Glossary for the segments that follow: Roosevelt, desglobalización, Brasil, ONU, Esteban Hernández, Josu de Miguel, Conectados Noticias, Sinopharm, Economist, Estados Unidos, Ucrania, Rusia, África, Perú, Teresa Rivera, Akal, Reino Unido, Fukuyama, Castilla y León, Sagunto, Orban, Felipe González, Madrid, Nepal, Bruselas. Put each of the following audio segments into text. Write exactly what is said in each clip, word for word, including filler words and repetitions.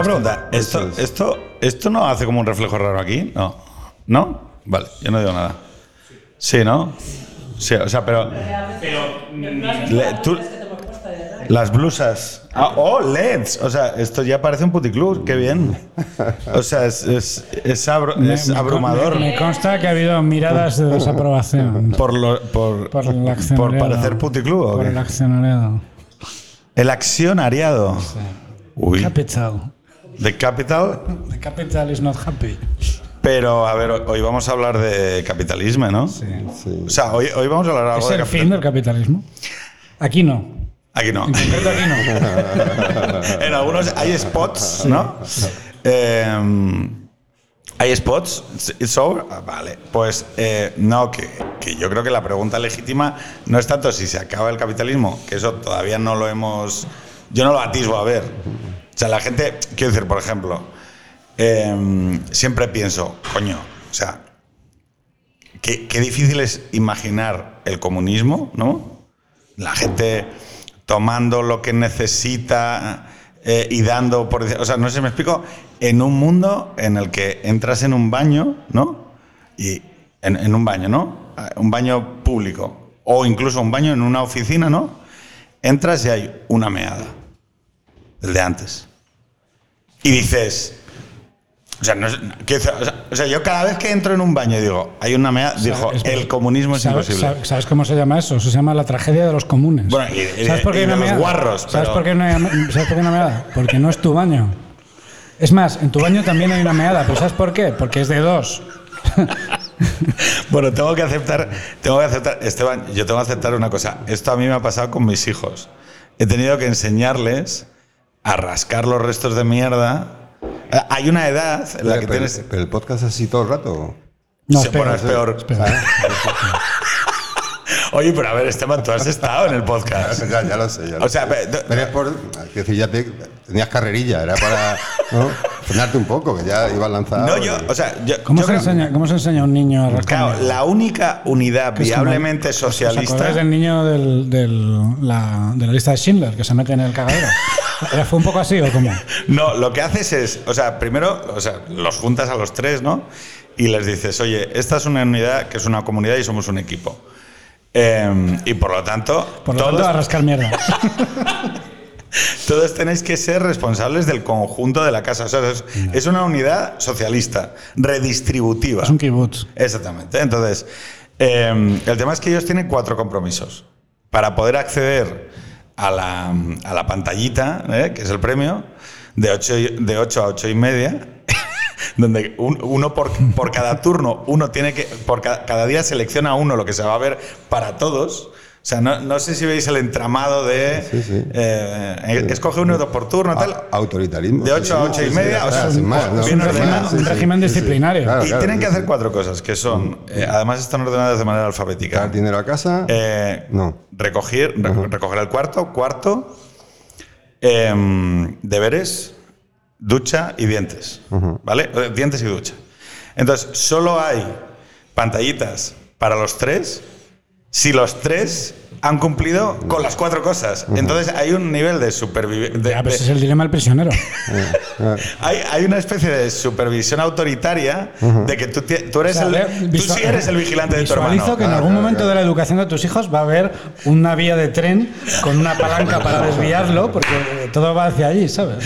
una pregunta. Esto, esto, esto, esto no hace como un reflejo raro aquí, ¿no? ¿No? Vale, yo no digo nada. Sí, ¿no? Sí, o sea, pero... pero le, tú, las blusas. Ah, ¡oh, L E Ds! O sea, esto ya parece un puticlub, qué bien. O sea, es, es, es, abru es abrumador. Me consta que ha habido miradas de desaprobación. ¿Por, lo, por, por, el por parecer puticlub o qué? Por el accionariado. ¿El accionariado? Sí. Uy. Capital. ¿The capital? The capital is not happy. Pero, a ver, hoy vamos a hablar de capitalismo, ¿no? Sí, sí. O sea, hoy, hoy vamos a hablar algo de capitalismo. ¿Es el fin del capitalismo? Aquí no. Aquí no. En concreto aquí no. En algunos hay spots, ¿no? Sí. Eh, hay spots. So, vale. Pues eh, no, que, que yo creo que la pregunta legítima no es tanto si se acaba el capitalismo, que eso todavía no lo hemos... Yo no lo atisbo a ver. O sea, la gente... Quiero decir, por ejemplo, eh, siempre pienso, coño, o sea, qué, qué difícil es imaginar el comunismo, ¿no? La gente tomando lo que necesita eh, y dando por... O sea, no sé si me explico. En un mundo en el que entras en un baño, ¿no? Y en, en un baño, ¿no? Un baño público. O incluso un baño en una oficina, ¿no? Entras y hay una meada. El de antes. Y dices... O sea, no, que, o sea, o sea, yo cada vez que entro en un baño digo, hay una meada, o sea, dijo, es, el comunismo es ¿sabes, imposible. ¿Sabes cómo se llama eso? Eso se llama la tragedia de los comunes. Bueno, y, y, ¿sabes por qué y de los guarros. ¿Sabes, pero... por qué una, ¿Sabes por qué una meada? Porque no es tu baño. Es más, en tu baño también hay una meada, pero ¿sabes por qué? Porque es de dos. Bueno, tengo que aceptar, tengo que aceptar, Esteban, yo tengo que aceptar una cosa. Esto a mí me ha pasado con mis hijos. He tenido que enseñarles a rascar los restos de mierda. Hay una edad en la que pero, tienes... ¿Pero el podcast así todo el rato? No, se espera, pone peor. Espera, espera. Oye, pero a ver, Esteban, tú has estado en el podcast. Ya, ya lo sé, ya lo o sea, sé. Pero, pero es por... Es decir, ya te, tenías carrerilla, era para ¿no? frenarte un poco, que ya iba a lanzar... No, yo, o sea, yo, ¿Cómo, yo se creo, enseña, ¿Cómo se enseña a un niño a rascar? Claro, la única unidad viablemente una, socialista... ¿Os acordáis del niño del, del, la, de la lista de Schindler, que se mete en el cagadero? ¿Fue un poco así o cómo? No, lo que haces es, o sea, primero, o sea, los juntas a los tres, ¿no? Y les dices, oye, esta es una unidad que es una comunidad y somos un equipo. Eh, y por lo tanto... Por lo todos, tanto, a rascar mierda. Todos tenéis que ser responsables del conjunto de la casa. O sea, es, es una unidad socialista, redistributiva. Es un kibbutz. Exactamente. Entonces, eh, el tema es que ellos tienen cuatro compromisos. Para poder acceder... A la, a la pantallita, ¿eh? Que es el premio, de ocho a ocho y media, donde un, uno por, por cada turno, uno tiene que, por cada, cada día selecciona uno lo que se va a ver para todos. O sea, no, no sé si veis el entramado de. Sí, sí. Eh, escoge uno o dos por turno, tal. Autoritarismo. De ocho a ocho y media. O sea, un régimen disciplinario. Sí, sí. Claro, y claro, tienen sí, que hacer cuatro cosas, que son. Eh, además, están ordenadas de manera alfabética. ¿Dar dinero a casa? Eh, no. Recoger, re, recoger el cuarto, cuarto. Eh, deberes, ducha y dientes. Uh-huh. ¿Vale? Dientes y ducha. Entonces, solo hay pantallitas para los tres. Si los tres han cumplido con las cuatro cosas, entonces hay un nivel de supervivencia. A veces es el dilema del prisionero. hay, hay una especie de supervisión autoritaria de que tú, tú, eres, o sea, el, tú sí eres el vigilante de tu hermano. Visualizo que en algún momento de la educación de tus hijos va a haber una vía de tren con una palanca para desviarlo, porque todo va hacia allí, ¿sabes?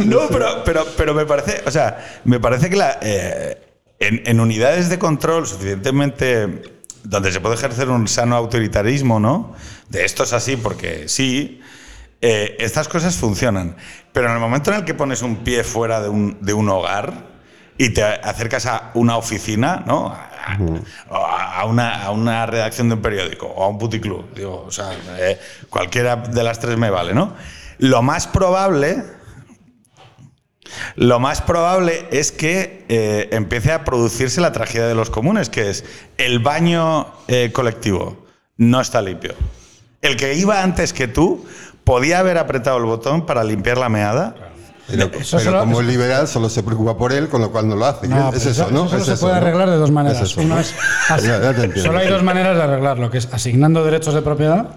No, pero, pero, pero me parece, o sea, me parece que la, eh, en, en unidades de control suficientemente... donde se puede ejercer un sano autoritarismo, ¿no? De esto es así porque sí, eh, estas cosas funcionan. Pero en el momento en el que pones un pie fuera de un, de un hogar y te acercas a una oficina, ¿no? A, a, una, a una redacción de un periódico o a un puticlub, digo, o sea, eh, cualquiera de las tres me vale, ¿no? Lo más probable, lo más probable es que eh, empiece a producirse la tragedia de los comunes, que es el baño eh, colectivo no está limpio. El que iba antes que tú podía haber apretado el botón para limpiar la meada. Pero, pero como es liberal solo se preocupa por él, con lo cual no lo hace. No, es eso, eso, ¿no? Solo es se eso, puede ¿no? arreglar de dos maneras. Es eso, Uno ¿no? es así, ya, ya solo hay dos maneras de arreglarlo, que es asignando derechos de propiedad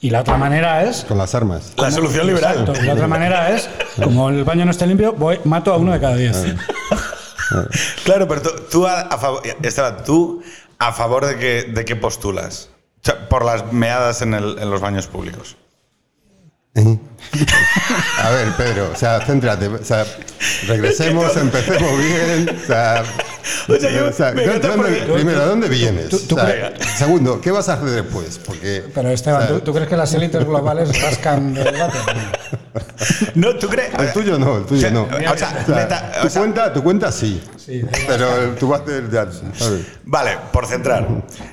Y la otra manera es... Con las armas. La solución liberal. Exacto. Y la otra manera es, como el baño no esté limpio, voy, mato a uno de cada diez. Claro, pero tú, tú a, a favor, Esteban, ¿tú a favor de qué, de qué postulas? O sea, por las meadas en, el, en los baños públicos. A ver, Pedro, o sea, céntrate, o sea, regresemos, es que no. Empecemos bien, o sea, o sea, yo, o sea ¿dónde, primero, ¿a dónde vienes? ¿Tú, tú, o sea, segundo, ¿qué vas a hacer después? Porque, pero Esteban, o sea, ¿tú, ¿tú crees que las élites globales rascan el gato? No, ¿tú crees? El tuyo no, el tuyo o sea, no. O sea, meta, o sea, tu, cuenta, tu cuenta sí, sí pero tú vas a hacer ya. Vale, por centrar,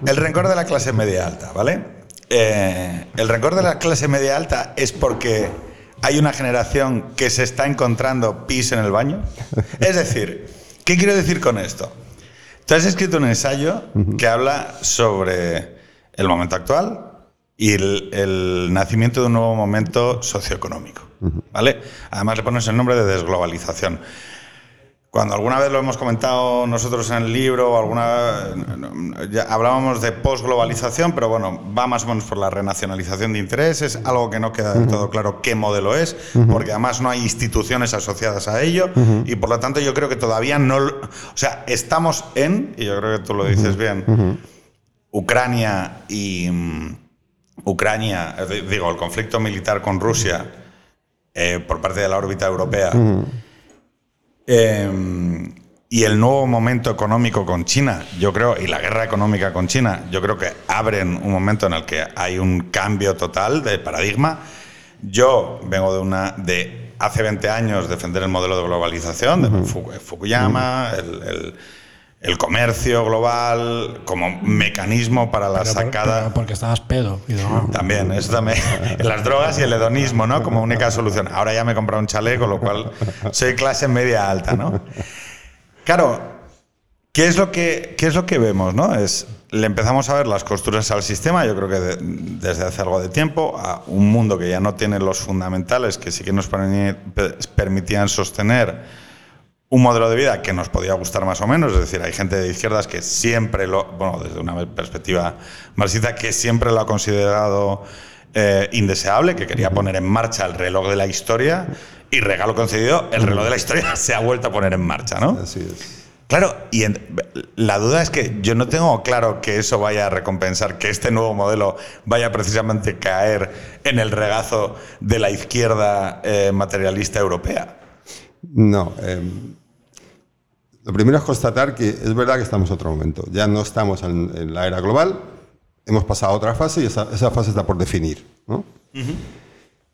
el rencor de la clase media alta, ¿vale? Eh, el rencor de la clase media alta es porque hay una generación que se está encontrando pis en el baño. Es decir, ¿qué quiero decir con esto? Tú has escrito un ensayo que habla sobre el momento actual y el, el nacimiento de un nuevo momento socioeconómico, ¿vale? Además le pones el nombre de desglobalización. Cuando alguna vez lo hemos comentado nosotros en el libro, o alguna ya hablábamos de posglobalización, pero bueno, va más o menos por la renacionalización de intereses, algo que no queda del todo claro qué modelo es, porque además no hay instituciones asociadas a ello, y por lo tanto yo creo que todavía no... O sea, estamos en, y yo creo que tú lo dices bien, Ucrania y... Ucrania, digo, el conflicto militar con Rusia eh, por parte de la órbita europea... Eh, y el nuevo momento económico con China, yo creo, y la guerra económica con China, yo creo que abren un momento en el que hay un cambio total de paradigma. Yo vengo de una de hace veinte años defender el modelo de globalización de Fukuyama, el, el, el comercio global como mecanismo para la pero sacada. Por, porque estabas pedo. Y no. También, eso también. Las drogas y el hedonismo, ¿no? Como única solución. Ahora ya me he comprado un chalet, con lo cual soy clase media alta, ¿no? Claro, ¿qué es lo que, qué es lo que vemos, no? Es, le empezamos a ver las costuras al sistema, yo creo que de, desde hace algo de tiempo, a un mundo que ya no tiene los fundamentales que sí que nos permitían sostener un modelo de vida que nos podía gustar más o menos, es decir, hay gente de izquierdas que siempre lo, bueno, desde una perspectiva marxista, que siempre lo ha considerado eh, indeseable, que quería poner en marcha el reloj de la historia, y regalo concedido, el reloj de la historia se ha vuelto a poner en marcha, ¿no? Así es. Claro, y en, la duda es que yo no tengo claro que eso vaya a recompensar, que este nuevo modelo vaya precisamente a caer en el regazo de la izquierda eh, materialista europea. No, eh, lo primero es constatar que es verdad que estamos en otro momento. Ya no estamos en, en la era global, hemos pasado a otra fase y esa, esa fase está por definir, ¿no? Uh-huh.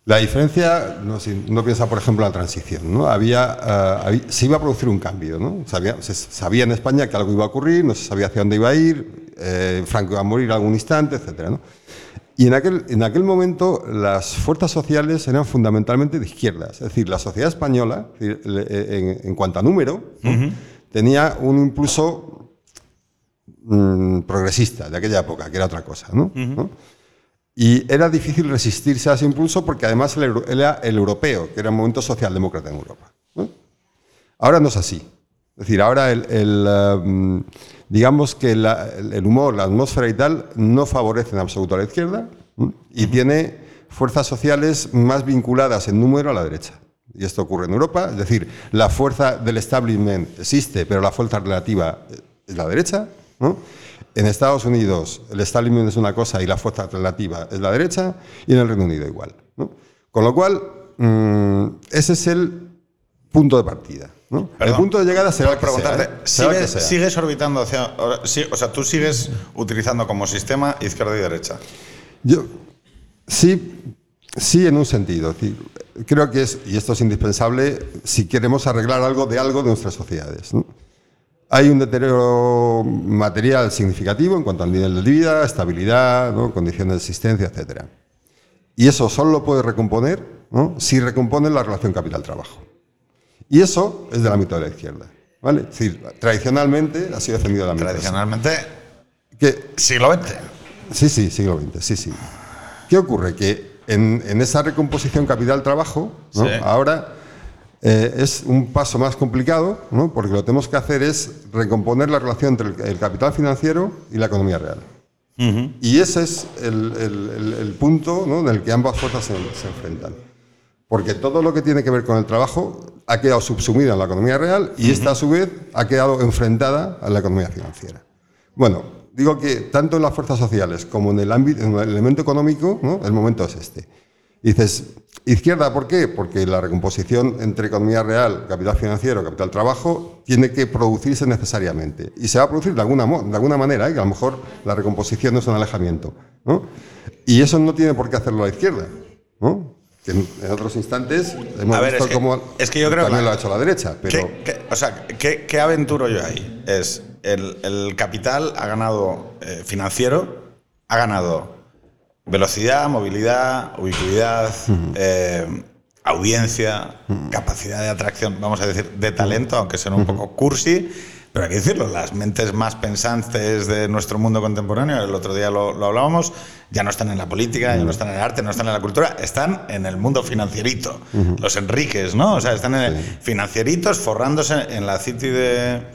La diferencia, no, si uno piensa por ejemplo en la transición, ¿no? Había, uh, había, se iba a producir un cambio, ¿no? Sabía, se sabía en España que algo iba a ocurrir, no se sabía hacia dónde iba a ir, eh, Franco iba a morir algún instante, etcétera, ¿no? Y en aquel, en aquel momento las fuerzas sociales eran fundamentalmente de izquierdas. Es decir, la sociedad española, en, en cuanto a número, uh-huh, tenía un impulso mmm, progresista de aquella época, que era otra cosa, ¿no? Uh-huh. ¿No? Y era difícil resistirse a ese impulso porque además él era el europeo, que era un movimiento socialdemócrata en Europa, ¿no? Ahora no es así. Es decir, ahora el, el, digamos que la, el humor, la atmósfera y tal no favorece en absoluto a la izquierda y tiene fuerzas sociales más vinculadas en número a la derecha. Y esto ocurre en Europa, es decir, la fuerza del establishment existe, pero la fuerza relativa es la derecha, ¿no? En Estados Unidos el establishment es una cosa y la fuerza relativa es la derecha, y en el Reino Unido igual, ¿no? Con lo cual, mmm, ese es el punto de partida, ¿no? El punto de llegada será el que preguntarte, sea, ¿eh? ¿Sigues, el que sea. ¿Sigues orbitando hacia...? O sea, ¿tú sigues utilizando como sistema izquierda y derecha? Yo, sí, sí en un sentido. Creo que es, y esto es indispensable, si queremos arreglar algo de algo de nuestras sociedades, ¿no? Hay un deterioro material significativo en cuanto al nivel de vida, estabilidad, ¿no? Condiciones de existencia, etcétera. Y eso solo lo puede recomponer, ¿no? Si recomponen la relación capital-trabajo. Y eso es del ámbito de la izquierda, ¿vale? Es decir, tradicionalmente ha sido defendido de la mitad. Tradicionalmente, que, siglo veinte. Sí, sí, siglo veinte, sí, sí. ¿Qué ocurre? Que en, en esa recomposición capital-trabajo, ¿no? Sí. Ahora eh, es un paso más complicado, ¿no? Porque lo que tenemos que hacer es recomponer la relación entre el, el capital financiero y la economía real. Uh-huh. Y ese es el, el, el, el punto, ¿no?, en el que ambas fuerzas se, se enfrentan. Porque todo lo que tiene que ver con el trabajo ha quedado subsumida en la economía real y uh-huh. esta a su vez ha quedado enfrentada a la economía financiera. Bueno, digo que tanto en las fuerzas sociales como en el, ámbito, en el elemento económico, ¿no?, el momento es este. Dices, izquierda, ¿por qué? Porque la recomposición entre economía real, capital financiero, capital trabajo, tiene que producirse necesariamente. Y se va a producir de alguna, de alguna manera, ¿eh? Que a lo mejor la recomposición no es un alejamiento, ¿no? Y eso no tiene por qué hacerlo la izquierda, ¿no? Que en otros instantes hemos ver, visto es que, cómo es que yo creo también que, lo ha hecho la derecha. Pero ¿qué, qué, o sea, ¿qué, qué aventuro yo ahí? Es el, el capital ha ganado eh, financiero, ha ganado velocidad, movilidad, ubicuidad, uh-huh. eh, audiencia, uh-huh. capacidad de atracción, vamos a decir, de talento, aunque sea un uh-huh. poco cursi, pero hay que decirlo, las mentes más pensantes de nuestro mundo contemporáneo, el otro día lo, lo hablábamos, ya no están en la política, uh-huh. ya no están en el arte, no están en la cultura, están en el mundo financierito, uh-huh. los Enriques, ¿no? O sea, están en el financieritos forrándose en la City de...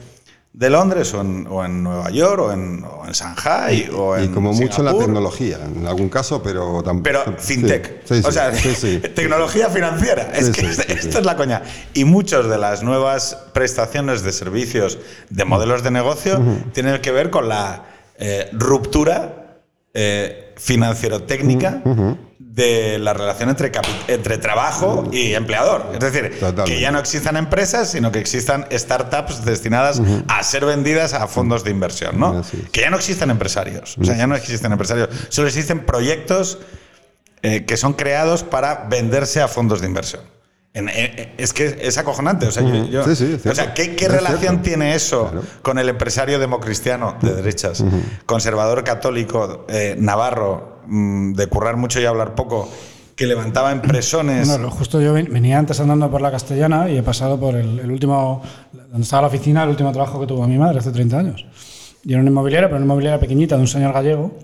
de Londres, o en, o en Nueva York, o en, o en Shanghai, o en Singapur. Y como mucho la tecnología, en algún caso, pero tampoco. Pero fintech, sí, sí, o sea, sí, sí, tecnología sí, financiera, sí, es que sí, esto sí, es la coña. Y muchos de las nuevas prestaciones de servicios, de modelos de negocio, uh-huh. tienen que ver con la eh, ruptura eh, financiero-técnica uh-huh. de la relación entre, entre trabajo y empleador. Es decir, totalmente. Que ya no existan empresas, sino que existan startups destinadas uh-huh. a ser vendidas a fondos de inversión, ¿no? Que ya no existen empresarios. Uh-huh. O sea, ya no existen empresarios. Solo existen proyectos eh, que son creados para venderse a fondos de inversión. En, en, es que es acojonante. O sea, uh-huh. yo, yo, sí, sí, o sea ¿qué, qué no relación tiene eso claro. con el empresario democristiano de derechas, uh-huh. conservador católico, eh, navarro, de currar mucho y hablar poco, que levantaba empresones? No, justo yo venía antes andando por la Castellana y he pasado por el, el último, donde estaba la oficina, el último trabajo que tuvo mi madre hace treinta años. Y era una inmobiliaria, pero una inmobiliaria pequeñita de un señor gallego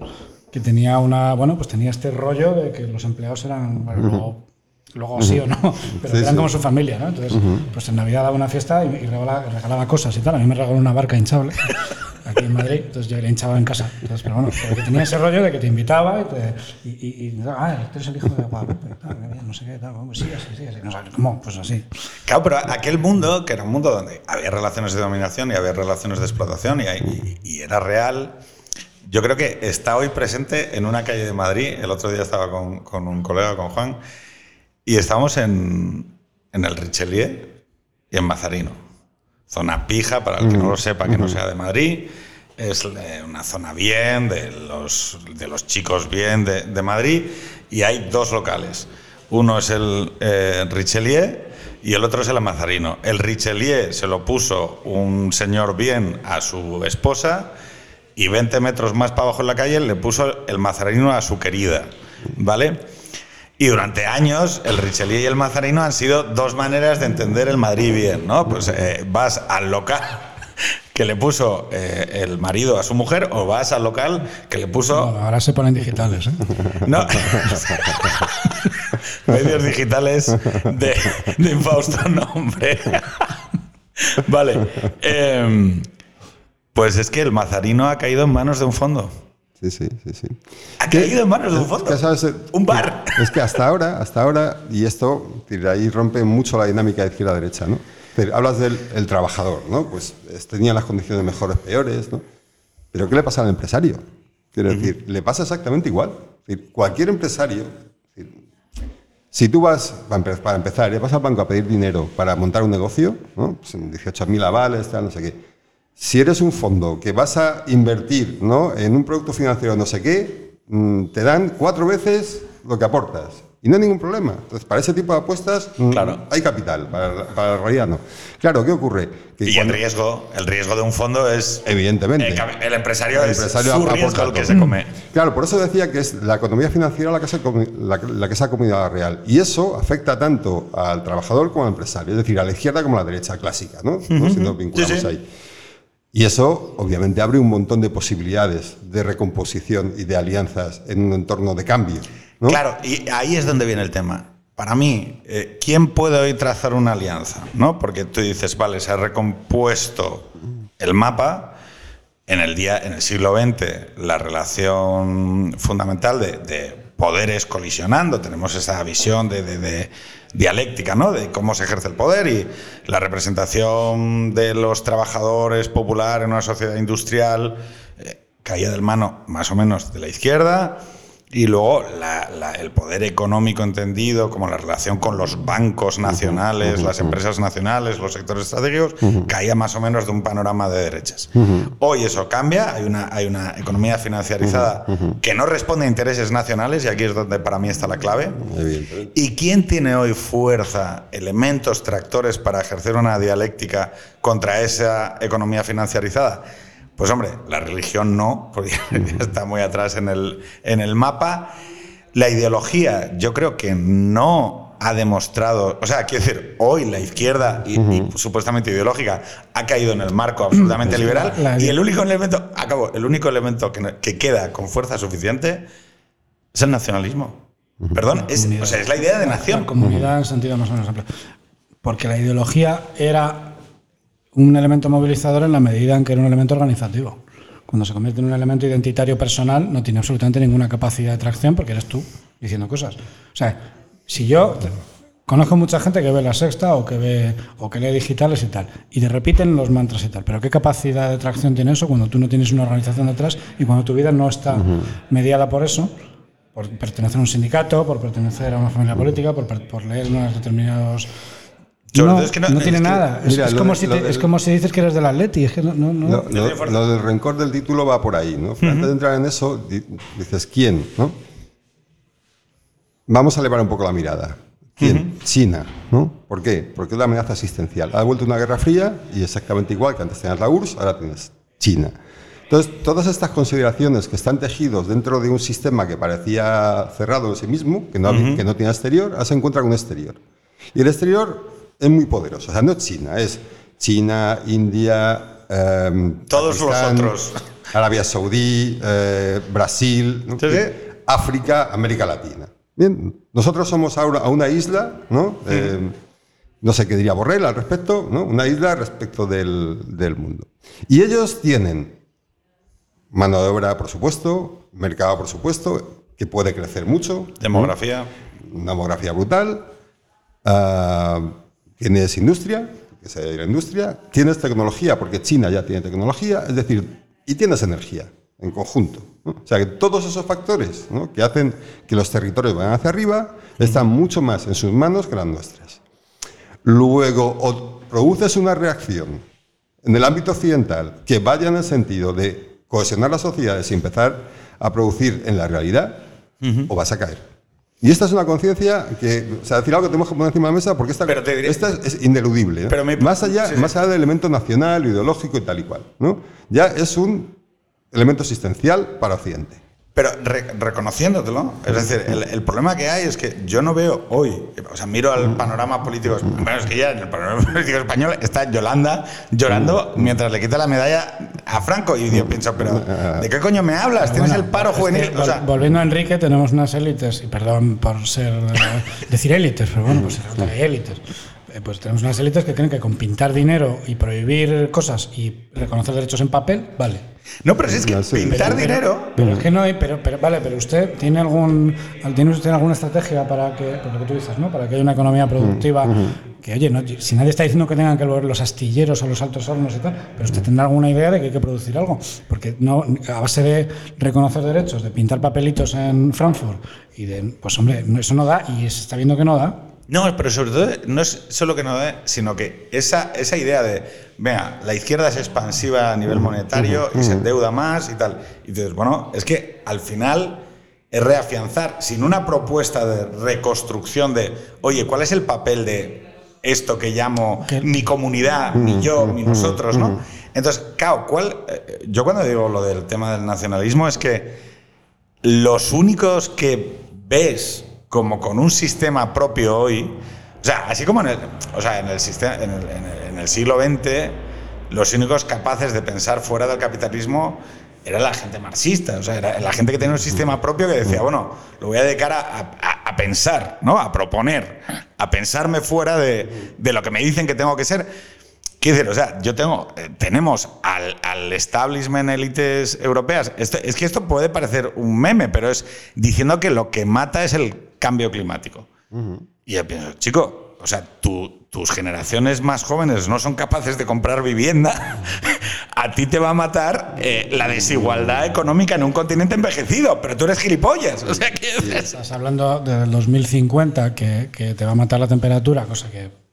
que tenía una, bueno, pues tenía este rollo de que los empleados eran, bueno, luego, luego sí o no, pero sí, eran sí. como su familia, ¿no? Entonces, uh-huh. pues en Navidad daba una fiesta y, y regalaba, regalaba cosas y tal. A mí me regaló una barca hinchable. Aquí en Madrid, entonces yo le hinchaba en casa. Entonces, pero bueno, porque tenía ese rollo de que te invitaba y te. Y, y, y ah, tú eres el hijo de papá, no sé qué, tal. Pues sí, así, sí, así. No sabes cómo, pues así. Claro, pero aquel mundo, que era un mundo donde había relaciones de dominación y había relaciones de explotación y, y, y era real, yo creo que está hoy presente en una calle de Madrid. El otro día estaba con, con un colega, con Juan, y estábamos en, en el Richelieu y en Mazarino. Zona pija, para el que no lo sepa, que no sea de Madrid, es una zona bien, de los, de los chicos bien de, de Madrid, y hay dos locales. Uno es el eh, Richelieu y el otro es el Mazarino. El Richelieu se lo puso un señor bien a su esposa y veinte metros más para abajo en la calle le puso el Mazarino a su querida, ¿vale? Y durante años el Richelieu y el Mazarino han sido dos maneras de entender el Madrid bien, ¿no? Pues eh, vas al local que le puso eh, el marido a su mujer o vas al local que le puso... Bueno, ahora se ponen digitales, ¿eh? No, medios digitales de, de infausto nombre. Vale, eh, pues es que el Mazarino ha caído en manos de un fondo. Sí, sí, sí, sí. Ha caído en manos de un fondo. Un bar. Es que hasta ahora, hasta ahora, y esto ahí rompe mucho la dinámica de izquierda-derecha, ¿no? Pero hablas del el trabajador, ¿no? Pues tenía las condiciones mejores, peores, ¿no? Pero ¿qué le pasa al empresario? Quiero uh-huh. decir, le pasa exactamente igual. Es decir, cualquier empresario, es decir, si tú vas, para empezar, le vas al banco a pedir dinero para montar un negocio, ¿no? Pues dieciocho mil avales, tal, no sé qué. Si eres un fondo que vas a invertir, ¿no?, en un producto financiero no sé qué, te dan cuatro veces lo que aportas. Y no hay ningún problema. Entonces, para ese tipo de apuestas claro. hay capital, para, para el radiano. Claro, ¿qué ocurre? Que y cuando... el riesgo el riesgo de un fondo es... Evidentemente. El, el empresario el es empresario su riesgo el que se come. Claro, por eso decía que es la economía financiera la que se ha comido, la, la que se ha comido a la real. Y eso afecta tanto al trabajador como al empresario. Es decir, a la izquierda como a la derecha clásica, ¿no? Uh-huh. Si nos vinculamos sí, sí. ahí. Y eso, obviamente, abre un montón de posibilidades de recomposición y de alianzas en un entorno de cambio, ¿no? Claro, y ahí es donde viene el tema. Para mí, eh, ¿quién puede hoy trazar una alianza? ¿No? Porque tú dices, vale, se ha recompuesto el mapa, En el, día, en el siglo veinte, la relación fundamental de, de poderes colisionando, tenemos esa visión de, de, de dialéctica, ¿no?, de cómo se ejerce el poder, y la representación de los trabajadores popular en una sociedad industrial eh, caía de la mano más o menos de la izquierda, y luego la, la, el poder económico entendido como la relación con los bancos nacionales, uh-huh, las uh-huh. empresas nacionales, los sectores estratégicos, uh-huh. caía más o menos de un panorama de derechas. Uh-huh. Hoy eso cambia, hay una, hay una economía financiarizada uh-huh. Uh-huh. que no responde a intereses nacionales, y aquí es donde para mí está la clave. Muy bien. ¿Y quién tiene hoy fuerza, elementos, tractores para ejercer una dialéctica contra esa economía financiarizada? Pues hombre, la religión no, porque ya está muy atrás en el, en el mapa. La ideología, yo creo que no ha demostrado... O sea, quiero decir, hoy la izquierda, y, uh-huh. y supuestamente ideológica, ha caído en el marco absolutamente liberal. La, la, y el único elemento, acabo, el único elemento que, que queda con fuerza suficiente es el nacionalismo. Uh-huh. Perdón, es, o sea, es la idea de nación. La comunidad en sentido más o menos amplio. Porque la ideología era... un elemento movilizador en la medida en que era un elemento organizativo. Cuando se convierte en un elemento identitario personal, no tiene absolutamente ninguna capacidad de tracción porque eres tú diciendo cosas. O sea, si yo conozco mucha gente que ve La Sexta o que ve o que lee digitales y tal, y te repiten los mantras y tal, pero ¿qué capacidad de tracción tiene eso cuando tú no tienes una organización detrás y cuando tu vida no está uh-huh. mediada por eso, por pertenecer a un sindicato, por pertenecer a una familia política, por, por leer unos determinados... No, es que no, no tiene es que, nada. Mira, es, es, como de, si te, del, es como si dices que eres del Atleti. Es que no, no, no. Lo, lo, lo del rencor del título va por ahí, ¿no? Uh-huh. Antes de entrar en eso, dices, ¿quién? ¿No? Vamos a elevar un poco la mirada. ¿Quién? Uh-huh. China, ¿no? ¿Por qué? Porque es la amenaza existencial. Ha vuelto una guerra fría y exactamente igual que antes tenías la U R S S, ahora tienes China. Entonces, todas estas consideraciones que están tejidos dentro de un sistema que parecía cerrado en sí mismo, que no, uh-huh. que no tiene exterior, ahora se encuentra con un exterior. Y el exterior... es muy poderoso, o sea, no es China, es China, India, eh, todos Pakistán, los otros, Arabia Saudí, eh, Brasil, ¿no? África, América Latina. Bien, nosotros somos ahora una isla, ¿no? Eh, sí. No sé qué diría Borrell al respecto, ¿no? Una isla respecto del, del mundo. Y ellos tienen mano de obra, por supuesto, mercado, por supuesto, que puede crecer mucho. Demografía. ¿No? Demografía brutal. Uh, Tienes industria, que se debe ir a industria, tienes tecnología, porque China ya tiene tecnología, es decir, y tienes energía en conjunto, ¿no? O sea, que todos esos factores, ¿no?, que hacen que los territorios vayan hacia arriba están mucho más en sus manos que las nuestras. Luego, o produces una reacción en el ámbito occidental que vaya en el sentido de cohesionar las sociedades y empezar a producir en la realidad, uh-huh. o vas a caer. Y esta es una conciencia que, o sea, decir algo que tenemos que poner encima de la mesa porque esta, diré, esta es ineludible, ¿no? Pero mi, más allá, sí, sí. más allá del elemento nacional, ideológico y tal y cual, ¿no? Ya es un elemento existencial para Occidente. Pero re, reconociéndotelo, es decir, el, el problema que hay es que yo no veo hoy, o sea, miro al panorama político, bueno, es que ya en el panorama político español está Yolanda llorando mientras le quita la medalla a Franco, y yo pienso, pero ¿de qué coño me hablas? Tienes bueno, el paro juvenil. O sea, volviendo a Enrique, tenemos unas élites, y perdón por ser decir élites, pero bueno, pues se trata de élites. Pues tenemos unas élites que creen que con pintar dinero y prohibir cosas y reconocer derechos en papel, vale. No, pero si es que no, sí. pintar pero, dinero... Pero, pero es que no hay... Pero, pero, vale, pero usted tiene algún tiene usted alguna estrategia para que... Por lo que tú dices, ¿no? Para que haya una economía productiva... Mm-hmm. Que, oye, no, si nadie está diciendo que tengan que volver los astilleros o los altos hornos y tal, pero usted tendrá alguna idea de que hay que producir algo. Porque no, a base de reconocer derechos, de pintar papelitos en Frankfurt y de... Pues, hombre, eso no da y se está viendo que no da. No, pero sobre todo no es solo que no dé, sino que esa, esa idea de, venga, la izquierda es expansiva a nivel monetario y se endeuda más y tal. Y dices, bueno, es que al final es reafianzar, sin una propuesta de reconstrucción de, oye, ¿cuál es el papel de esto que llamo ¿Qué? mi comunidad, mi yo, mi nosotros, ¿no? Entonces, claro, ¿cuál? Yo cuando digo lo del tema del nacionalismo es que los únicos que ves... como con un sistema propio hoy, o sea, así como en el, o sea, en el, sistema, en el, en el, en el siglo veinte, los únicos capaces de pensar fuera del capitalismo era la gente marxista, o sea, era la gente que tenía un sistema propio que decía, bueno, lo voy a dedicar a, a, a pensar, ¿no?, a proponer, a pensarme fuera de, de lo que me dicen que tengo que ser. Quiero decir, o sea, yo tengo, eh, tenemos al, al establishment élites europeas. Esto, es que esto puede parecer un meme, pero es diciendo que lo que mata es el cambio climático. Uh-huh. Y yo pienso, chico, o sea, tu, tus generaciones más jóvenes no son capaces de comprar vivienda. A ti te va a matar eh, la desigualdad económica en un continente envejecido, pero tú eres gilipollas. O sea, ¿qué dices? Estás hablando del dos mil cincuenta, que, que te va a matar la temperatura, cosa que...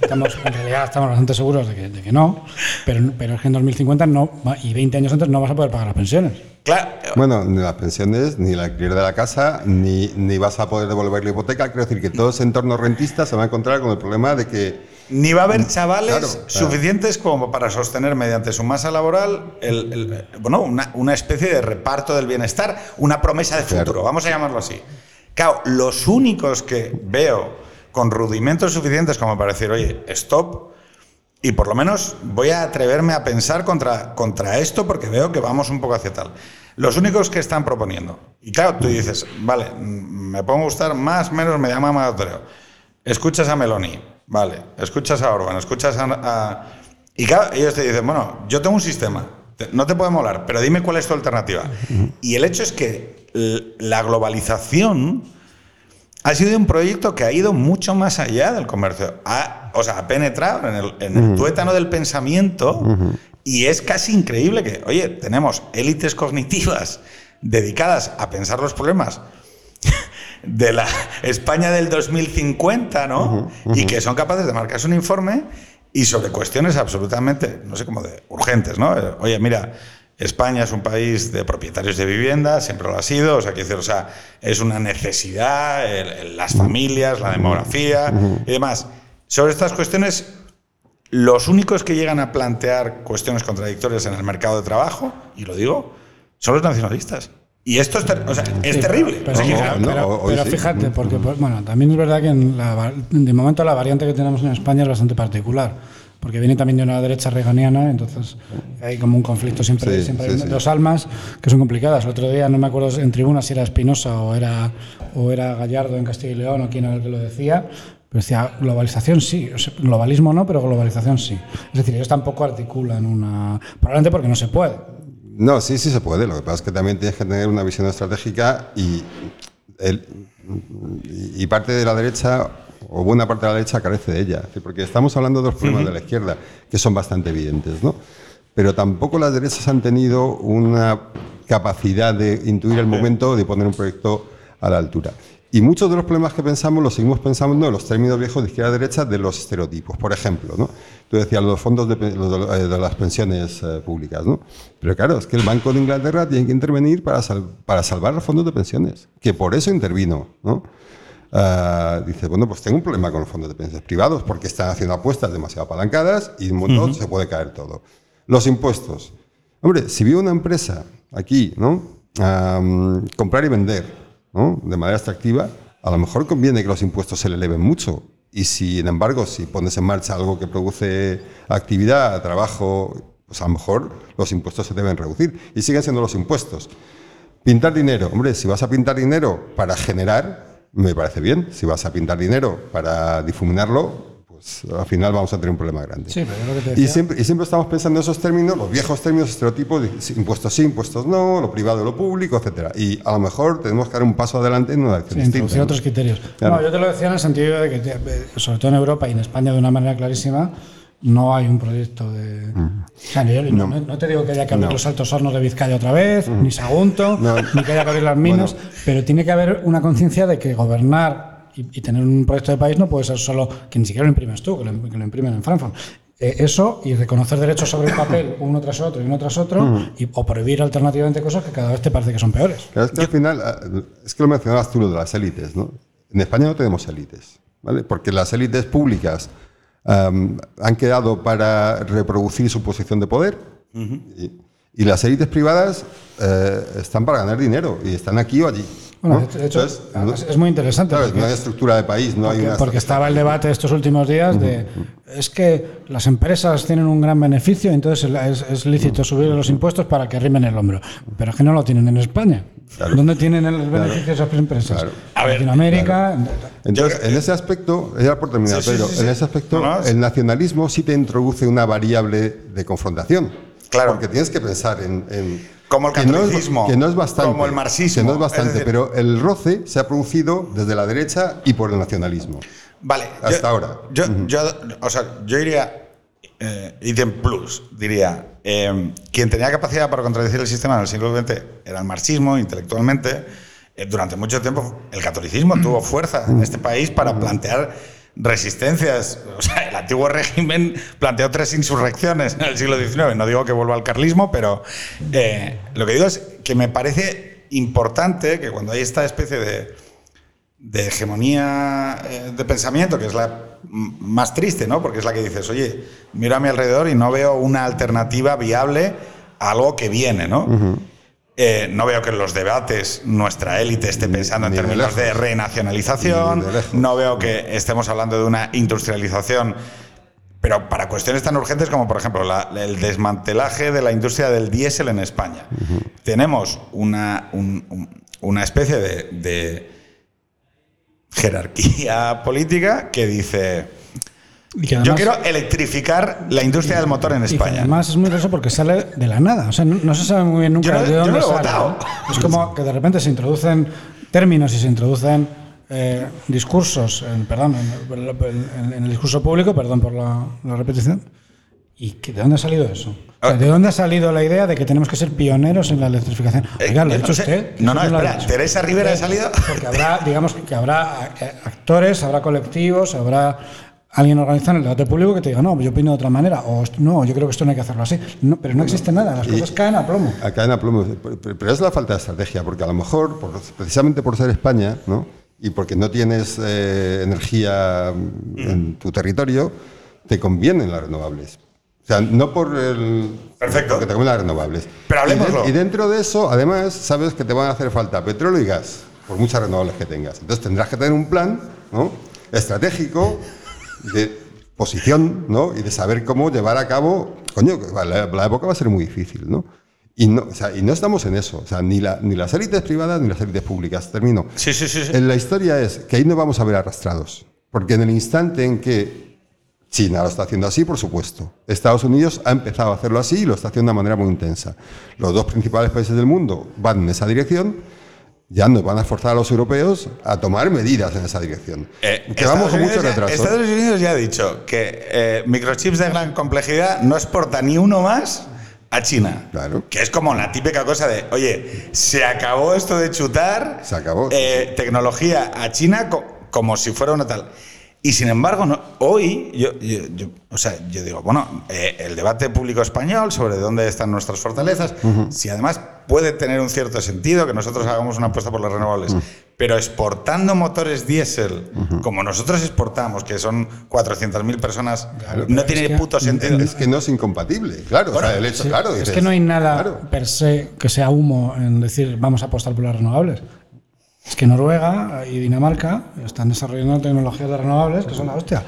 Estamos, en realidad estamos bastante seguros de que, de que no, pero, pero es que en dos mil cincuenta no, y veinte años antes no vas a poder pagar las pensiones. Claro. Bueno, ni las pensiones, ni el alquiler de la casa, ni, ni vas a poder devolver la hipoteca. Quiero decir que todo ese entorno rentista se va a encontrar con el problema de que... Ni va a haber chavales claro, claro. suficientes como para sostener mediante su masa laboral el, el, bueno, una, una especie de reparto del bienestar, una promesa de futuro, claro. vamos a llamarlo así. Claro, los únicos que veo... con rudimentos suficientes como para decir, oye, stop, y por lo menos voy a atreverme a pensar contra, contra esto porque veo que vamos un poco hacia tal. Los únicos que están proponiendo. Y claro, tú dices, vale, me puedo gustar más, menos, me llama Madotero. Escuchas a Meloni, vale, escuchas a Orban, escuchas a, a... Y claro, ellos te dicen, bueno, yo tengo un sistema, no te puede molar, pero dime cuál es tu alternativa. Y el hecho es que la globalización... ha sido un proyecto que ha ido mucho más allá del comercio. Ha, o sea, ha penetrado en el, en el uh-huh. tuétano del pensamiento uh-huh. y es casi increíble que, oye, tenemos élites cognitivas dedicadas a pensar los problemas de la España del dos mil cincuenta, ¿no? Uh-huh. Uh-huh. Y que son capaces de marcarse un informe y sobre cuestiones absolutamente, no sé cómo, de urgentes, ¿no? Oye, mira... España es un país de propietarios de vivienda, siempre lo ha sido, o sea, que, o sea es una necesidad, el, las familias, la demografía y demás. Sobre estas cuestiones, los únicos que llegan a plantear cuestiones contradictorias en el mercado de trabajo, y lo digo, son los nacionalistas. Y esto es, ter- o sea, es sí, terrible. Pero, pero, no, pero, pero fíjate, porque pues, bueno, también es verdad que en la, de momento la variante que tenemos en España es bastante particular. Porque viene también de una derecha reaganiana, entonces hay como un conflicto siempre, sí, siempre sí, hay sí. dos almas que son complicadas. El otro día no me acuerdo en tribuna si era Espinosa o era, o era Gallardo en Castilla y León o quién era el que lo decía, pero decía globalización sí, o sea, globalismo no, pero globalización sí. Es decir, ellos tampoco articulan una... probablemente porque no se puede. No, sí, sí se puede, lo que pasa es que también tienes que tener una visión estratégica y, el, y parte de la derecha... o buena parte de la derecha carece de ella, porque estamos hablando de los problemas uh-huh. de la izquierda, que son bastante evidentes, ¿no? Pero tampoco las derechas han tenido una capacidad de intuir el momento, de poner un proyecto a la altura. Y muchos de los problemas que pensamos los seguimos pensando en los términos viejos de izquierda-derecha de los estereotipos, por ejemplo, ¿no? Tú decías los fondos de, de, de las pensiones públicas, ¿no? Pero claro, es que el Banco de Inglaterra tiene que intervenir para, sal, para salvar los fondos de pensiones, que por eso intervino, ¿no? Uh, dice, bueno, pues tengo un problema con los fondos de pensiones privados porque están haciendo apuestas demasiado apalancadas y de un montón uh-huh. se puede caer todo. Los impuestos. Hombre, si vive una empresa aquí, ¿no? Um, comprar y vender, ¿no? De manera extractiva, a lo mejor conviene que los impuestos se le eleven mucho. Y si, sin embargo, si pones en marcha algo que produce actividad, trabajo, pues a lo mejor los impuestos se deben reducir. Y siguen siendo los impuestos. Pintar dinero. Hombre, si vas a pintar dinero para generar... me parece bien, si vas a pintar dinero para difuminarlo, pues al final vamos a tener un problema grande. Sí, pero yo lo que te decía... y, siempre, y siempre estamos pensando en esos términos, los viejos términos, estereotipos, de impuestos sí, impuestos no, lo privado, lo público, etcétera. Y a lo mejor tenemos que dar un paso adelante en una acción sí, distinta. Introducir ¿no? otros criterios. Claro. No, yo te lo decía en el sentido de que, sobre todo en Europa y en España de una manera clarísima, no hay un proyecto de... Mm. O sea, yo no, no. no te digo que haya que abrir no. los altos hornos de Vizcaya otra vez, mm. ni Sagunto, no. ni que haya que abrir las minas, bueno. pero tiene que haber una conciencia de que gobernar y, y tener un proyecto de país no puede ser solo que ni siquiera lo imprimes tú, que lo, que lo imprimen en Frankfurt. Eh, eso y reconocer derechos sobre el papel uno tras otro y uno tras otro mm. y, o prohibir alternativamente cosas que cada vez te parece que son peores. Claro, es que al final, es que lo mencionabas tú, lo de las élites, ¿no? En España no tenemos élites, ¿vale? Porque las élites públicas Um, han quedado para reproducir su posición de poder uh-huh. y, y las élites privadas eh, están para ganar dinero y están aquí o allí. Bueno, ¿no? De hecho, entonces, ¿no? es muy interesante. Claro, no hay estructura de país, no porque, hay una. Porque estaba el debate estos últimos días de uh-huh. es que las empresas tienen un gran beneficio, entonces es, es lícito subir los impuestos para que arrimen el hombro, pero es que no lo tienen en España. Claro. ¿Dónde tienen el beneficio claro. esas empresas? Claro. A ver, Latinoamérica. Claro. Entonces, en ese aspecto, ya por terminar, sí, Pedro, sí, sí, en ese aspecto, no, no, el nacionalismo sí te introduce una variable de confrontación. Claro. Porque tienes que pensar en. en como el catolicismo, que no es, que no es bastante, como el marxismo. Que no es bastante, es decir, pero el roce se ha producido desde la derecha y por el nacionalismo. Vale. Hasta yo, ahora. Yo, uh-huh. yo, o sea, yo iría. Eh, ítem plus, diría. Eh, quien tenía capacidad para contradecir el sistema en el siglo veinte era el marxismo, intelectualmente. Eh, durante mucho tiempo, el catolicismo uh-huh. tuvo fuerza en este país para uh-huh. plantear resistencias. O sea, el antiguo régimen planteó tres insurrecciones en el siglo diecinueve. No digo que vuelva al carlismo, pero eh, lo que digo es que me parece importante que cuando hay esta especie de, de hegemonía eh, de pensamiento, que es la m- más triste, ¿no? Porque es la que dices, oye, miro a mi alrededor y no veo una alternativa viable a algo que viene, ¿no? Uh-huh. Eh, no veo que en los debates nuestra élite esté pensando en términos de renacionalización, no veo que estemos hablando de una industrialización, pero para cuestiones tan urgentes como, por ejemplo, la, el desmantelaje de la industria del diésel en España. Uh-huh. Tenemos una, un, un, una especie de, de jerarquía política que dice... Además, yo quiero electrificar la industria y, del motor en España. Y además es muy curioso porque sale de la nada. O sea, no, no se sabe muy bien nunca no, de dónde sale. ¿No? Es como que de repente se introducen términos y se introducen eh, discursos, en, perdón, en, en, en el discurso público, perdón por la, la repetición. ¿Y de dónde ha salido eso? O sea, ¿de dónde ha salido la idea de que tenemos que ser pioneros en la electrificación? Oiga, ¿lo ha hecho usted? No, no, espera, ¿Teresa Rivera ha salido? Porque habrá, digamos, que habrá actores, habrá colectivos, habrá... alguien organiza en el debate público que te diga, no, yo opino de otra manera, o no, yo creo que esto no hay que hacerlo así. No, pero no existe nada, las cosas caen a plomo. Caen a plomo, pero es la falta de estrategia, porque a lo mejor, por, precisamente por ser España, ¿no? Y porque no tienes eh, energía en tu territorio, te convienen las renovables. O sea, no por el... Perfecto. Porque te convienen las renovables. Pero hablemoslo. Y dentro de eso, además, sabes que te van a hacer falta petróleo y gas, por muchas renovables que tengas. Entonces tendrás que tener un plan, ¿no? Estratégico, de posición, ¿no? Y de saber cómo llevar a cabo. Coño, la, la época va a ser muy difícil, ¿no? Y no, o sea, y no estamos en eso, o sea, ni, la, ni las élites privadas ni las élites públicas. Termino. Sí, sí, sí, sí. La historia es que ahí nos vamos a ver arrastrados, porque en el instante en que China lo está haciendo así, por supuesto, Estados Unidos ha empezado a hacerlo así y lo está haciendo de una manera muy intensa. Los dos principales países del mundo van en esa dirección. Ya nos van a forzar a los europeos a tomar medidas en esa dirección. Eh, que vamos con mucho retraso. Estados Unidos ya ha dicho que eh, microchips de gran complejidad no exporta ni uno más a China. Claro. Que es como la típica cosa de, oye, se acabó esto de chutar se acabó, eh, sí. tecnología a China co- como si fuera una tal. Y sin embargo, no, hoy, yo, yo, yo, o sea, yo digo, bueno, eh, el debate público español sobre dónde están nuestras fortalezas, uh-huh. si además puede tener un cierto sentido que nosotros hagamos una apuesta por las renovables, uh-huh. pero exportando motores diésel, uh-huh. como nosotros exportamos, que son cuatrocientas mil personas, claro, no tiene es que, puto sentido. Es que no es incompatible, claro. Bueno, o sea, el hecho, sí, claro dices, es que no hay nada claro. per se que sea humo en decir vamos a apostar por las renovables. Es que Noruega y Dinamarca están desarrollando tecnologías de renovables que son la hostia,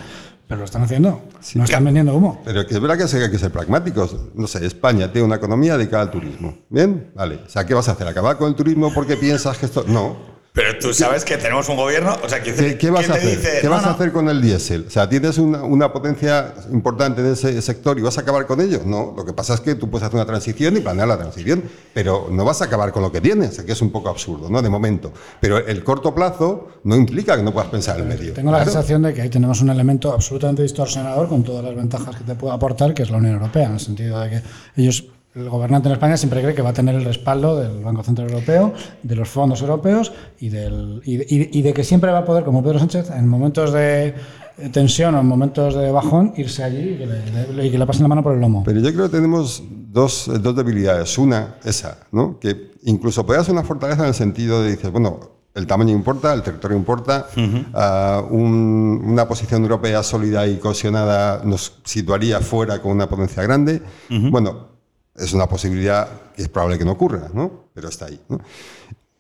pero lo están haciendo, sí, no están vendiendo humo. Pero que es verdad que hay que ser pragmáticos. No sé, España tiene una economía dedicada al turismo. ¿Bien? Vale. O sea, ¿qué vas a hacer? ¿Acabar con el turismo porque piensas que esto...? No. Pero tú sabes que tenemos un gobierno... O sea, ¿qué, ¿Qué vas, a hacer? Dice, ¿Qué no, vas no? a hacer con el diésel? O sea, ¿tienes una, una potencia importante en ese sector y vas a acabar con ello? No, lo que pasa es que tú puedes hacer una transición y planear la transición, pero no vas a acabar con lo que tienes, que es un poco absurdo, ¿no? De momento. Pero el corto plazo no implica que no puedas pensar en el medio. Tengo claro. la sensación de que ahí tenemos un elemento absolutamente distorsionador con todas las ventajas que te puede aportar, que es la Unión Europea, en el sentido de que ellos... El gobernante en España siempre cree que va a tener el respaldo del Banco Central Europeo, de los fondos europeos y, del, y, de, y de que siempre va a poder, como Pedro Sánchez, en momentos de tensión o en momentos de bajón, irse allí y que le, le, y que le pasen la mano por el lomo. Pero yo creo que tenemos dos, dos debilidades. Una, esa, ¿no? Que incluso puede ser una fortaleza en el sentido de, dices, bueno, el tamaño importa, el territorio importa, uh-huh. uh, un, una posición europea sólida y cohesionada nos situaría fuera con una potencia grande. Uh-huh. Bueno, es una posibilidad que es probable que no ocurra, ¿no? Pero está ahí, ¿no?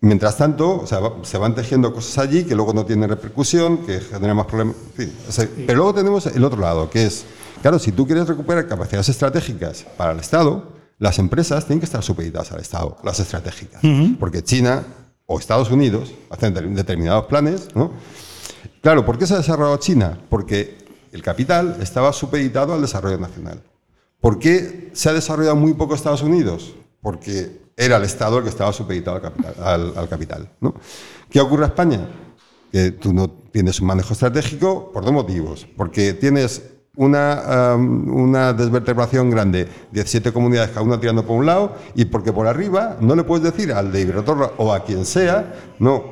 Mientras tanto, o sea, se van tejiendo cosas allí que luego no tienen repercusión, que generan más problemas. En fin, o sea, sí. Pero luego tenemos el otro lado, que es, claro, si tú quieres recuperar capacidades estratégicas para el Estado, las empresas tienen que estar supeditadas al Estado, las estratégicas. Uh-huh. Porque China o Estados Unidos hacen determinados planes, ¿no? Claro, ¿por qué se ha desarrollado China? Porque el capital estaba supeditado al desarrollo nacional. ¿Por qué se ha desarrollado muy poco Estados Unidos? Porque era el Estado el que estaba supeditado al capital. Al, al capital, ¿no? ¿Qué ocurre a España? Que tú no tienes un manejo estratégico por dos motivos. Porque tienes una, um, una desvertebración grande, diecisiete comunidades cada una tirando por un lado, y porque por arriba no le puedes decir al de Iberdrola o a quien sea, no,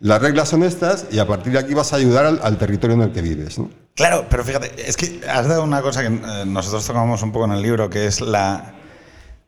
las reglas son estas y a partir de aquí vas a ayudar al, al territorio en el que vives, ¿no? Claro, pero fíjate, es que has dado una cosa que nosotros tocamos un poco en el libro, que es la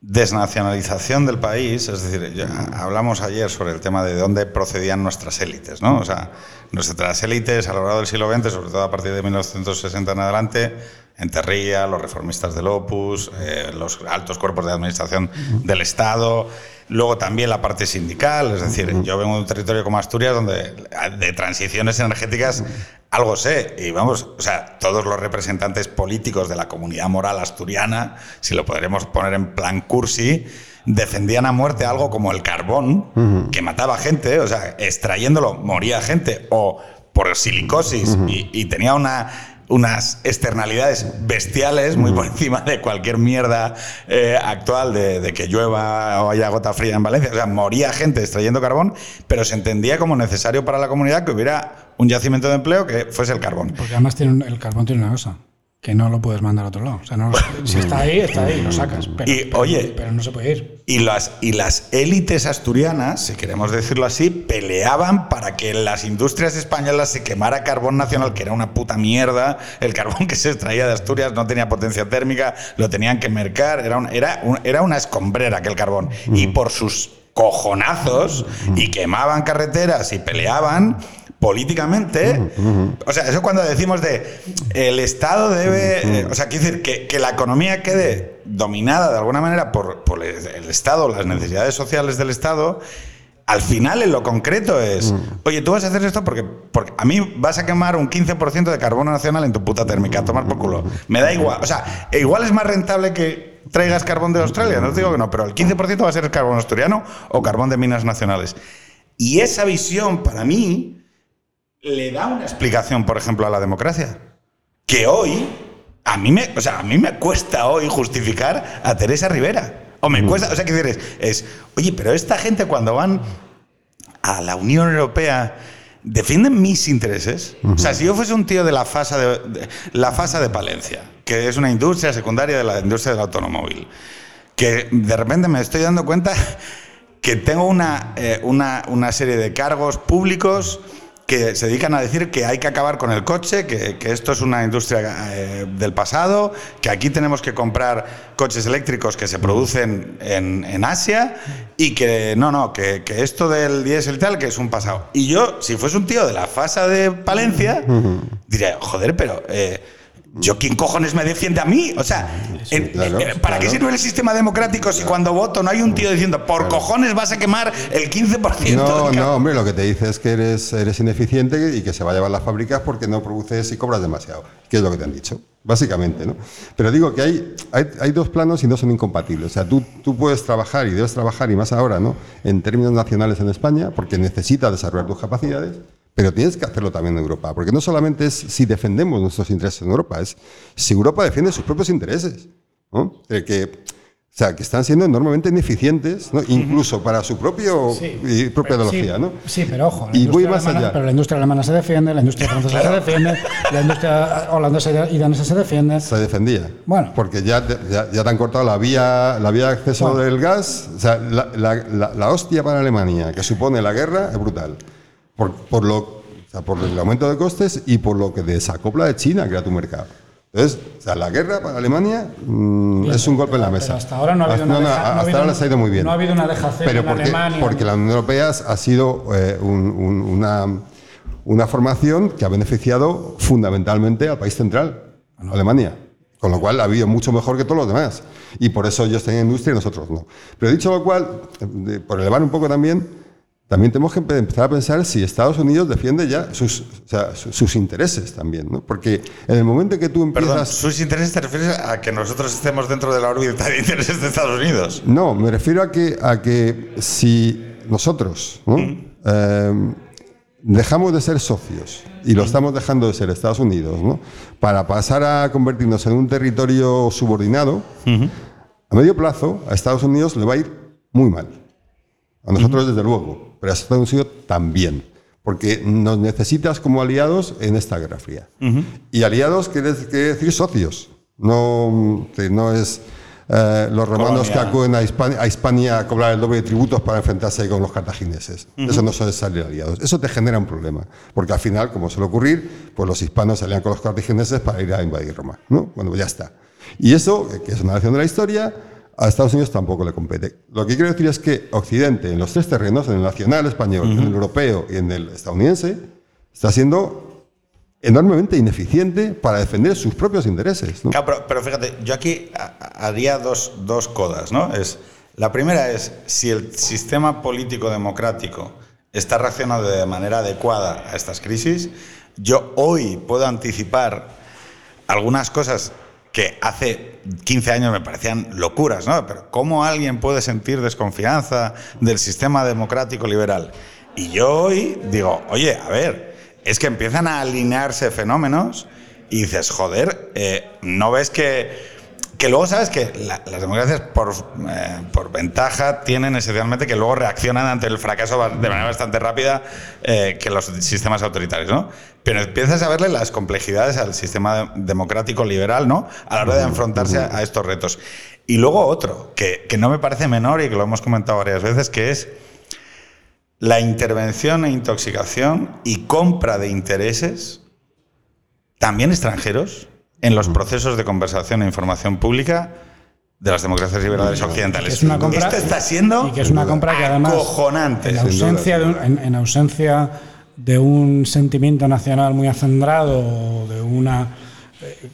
desnacionalización del país. Es decir, ya hablamos ayer sobre el tema de dónde procedían nuestras élites, ¿no? O sea, nuestras élites a lo largo del siglo veinte, sobre todo a partir de mil novecientos sesenta en adelante, Enterría, los reformistas del Opus, eh, los altos cuerpos de administración del Estado, luego también la parte sindical. Es decir, yo vengo de un territorio como Asturias donde de transiciones energéticas algo sé, y vamos, o sea, todos los representantes políticos de la comunidad moral asturiana, si lo podremos poner en plan cursi, defendían a muerte algo como el carbón, uh-huh, que mataba gente, o sea, extrayéndolo moría gente, o por silicosis, uh-huh, y, y tenía una... unas externalidades bestiales muy por encima de cualquier mierda eh, actual de, de que llueva o haya gota fría en Valencia. O sea, moría gente extrayendo carbón, pero se entendía como necesario para la comunidad que hubiera un yacimiento de empleo que fuese el carbón. Porque además tiene un, el carbón tiene una cosa, que no lo puedes mandar a otro lado. O sea, no lo, si está ahí, está ahí, lo sacas. Pero, y, pero, oye, pero no se puede ir. Y las, y las élites asturianas, si queremos decirlo así, peleaban para que en las industrias españolas se quemara carbón nacional, que era una puta mierda. El carbón que se extraía de Asturias no tenía potencia térmica, lo tenían que mercar, era, un, era, un, era una escombrera aquel carbón. Mm. Y por sus cojonazos, mm, y quemaban carreteras y peleaban políticamente, uh-huh, uh-huh. O sea, eso cuando decimos de el Estado debe, uh-huh, eh, o sea, quiere decir que, que la economía quede dominada de alguna manera por, por el Estado, las necesidades sociales del Estado. Al final, en lo concreto es, oye, tú vas a hacer esto porque, porque a mí vas a quemar un quince por ciento de carbono nacional en tu puta térmica, a tomar por culo. Me da igual, o sea, igual es más rentable que traigas carbón de Australia, no te digo que no, pero el quince por ciento va a ser el carbón asturiano o carbón de minas nacionales. Y esa visión, para mí, le da una explicación, por ejemplo, a la democracia. Que hoy, a mí me, o sea, a mí me cuesta hoy justificar a Teresa Rivera. O me cuesta, o sea, ¿qué decir? Es, es, oye, pero esta gente cuando van a la Unión Europea defienden mis intereses. Uh-huh. O sea, si yo fuese un tío de la FASA de, de, la FASA de Palencia, que es una industria secundaria de la industria del automóvil, que de repente me estoy dando cuenta que tengo una, eh, una, una serie de cargos públicos que se dedican a decir que hay que acabar con el coche, que, que esto es una industria eh, del pasado, que aquí tenemos que comprar coches eléctricos que se producen en, en Asia y que no, no, que, que esto del diésel y tal, que es un pasado. Y yo, si fuese un tío de la FASA de Palencia, diría, joder, pero... Eh, ¿Yo quién cojones me defiende a mí? O sea, sí, eh, claro, eh, ¿para claro. qué sirve el sistema democrático si cuando voto no hay un tío diciendo por claro. cojones vas a quemar el quince por ciento? No, no, hombre, lo que te dice es que eres, eres ineficiente y que se va a llevar las fábricas porque no produces y cobras demasiado, que es lo que te han dicho, básicamente, ¿no? Pero digo que hay, hay, hay dos planos y no son incompatibles. O sea, tú, tú puedes trabajar y debes trabajar, y más ahora, ¿no?, en términos nacionales en España, porque necesitas desarrollar tus capacidades. Pero tienes que hacerlo también en Europa, porque no solamente es si defendemos nuestros intereses en Europa, es si Europa defiende sus propios intereses, ¿no? El que, o sea, que están siendo enormemente ineficientes, ¿no?, incluso para su propio, sí, propia ideología, sí, ¿no? Sí, pero ojo, la, y voy más alemana, allá. Pero la industria alemana se defiende, la industria francesa claro. se defiende, la industria holandesa y danesa se defiende. Se defendía. Bueno. Porque ya te, ya, ya te han cortado la vía, la vía de acceso bueno. del gas. O sea, la, la, la, la hostia para Alemania que supone la guerra es brutal. Por, por, lo, o sea, por el aumento de costes y por lo que desacopla de China, que era tu mercado. Entonces, o sea, la guerra para Alemania mmm, sí, es un golpe en la mesa. Pero hasta ahora no ha habido hasta, una deja, no, hasta no ha habido ahora les ha ido muy bien. No ha habido una dejación en porque, Alemania. Porque la Unión Europea ha sido eh, un, un, una, una formación que ha beneficiado fundamentalmente al país central, no. Alemania. Con lo cual ha habido mucho mejor que todos los demás. Y por eso ellos tenían industria y nosotros no. Pero dicho lo cual, por elevar un poco también... también tenemos que empezar a pensar si Estados Unidos defiende ya sus, o sea, sus, sus intereses también, ¿no? Porque en el momento en que tú empiezas... Perdón, ¿sus intereses te refieres a que nosotros estemos dentro de la órbita de intereses de Estados Unidos? No, me refiero a que, a que si nosotros, ¿no? ¿Mm? eh, dejamos de ser socios, y lo estamos dejando de ser Estados Unidos, ¿no? Para pasar a convertirnos en un territorio subordinado, uh-huh. a medio plazo a Estados Unidos le va a ir muy mal. A nosotros, uh-huh. desde luego, pero a Estados Unidos también, porque nos necesitas como aliados en esta guerra fría. Uh-huh. Y aliados quiere decir socios, no, no es eh, los romanos Colombia. Que acuden a Hispania, a Hispania a cobrar el doble de tributos para enfrentarse con los cartagineses. Uh-huh. Eso no son salir aliados, eso te genera un problema, porque al final, como suele ocurrir, pues los hispanos se alían con los cartagineses para ir a invadir Roma, ¿no? Bueno, ya está. Y eso, que es una lección de la historia, a Estados Unidos tampoco le compete. Lo que quiero decir es que Occidente, en los tres terrenos, en el nacional español, uh-huh. en el europeo y en el estadounidense, está siendo enormemente ineficiente para defender sus propios intereses, ¿no? Claro, pero, pero fíjate, yo aquí haría dos, dos codas, ¿no? Es, la primera es, si el sistema político democrático está reaccionando de manera adecuada a estas crisis, yo hoy puedo anticipar algunas cosas que hace quince años me parecían locuras, ¿no? Pero ¿cómo alguien puede sentir desconfianza del sistema democrático liberal? Y yo hoy digo, oye, a ver, es que empiezan a alinearse fenómenos y dices, joder, eh, ¿no ves que...? Que luego sabes que la, las democracias, por, eh, por ventaja, tienen esencialmente que luego reaccionan ante el fracaso de manera bastante rápida eh, que los sistemas autoritarios, ¿no? Pero empiezas a verle las complejidades al sistema democrático liberal, ¿no? A la hora de enfrentarse a, a estos retos. Y luego otro, que, que no me parece menor y que lo hemos comentado varias veces, que es la intervención e intoxicación y compra de intereses, también extranjeros, en los procesos de conversación e información pública de las democracias liberales occidentales. Es una compra, esto está siendo y que es una compra que además acojonante, en ausencia de un, en, en ausencia de un sentimiento nacional muy acendrado, de una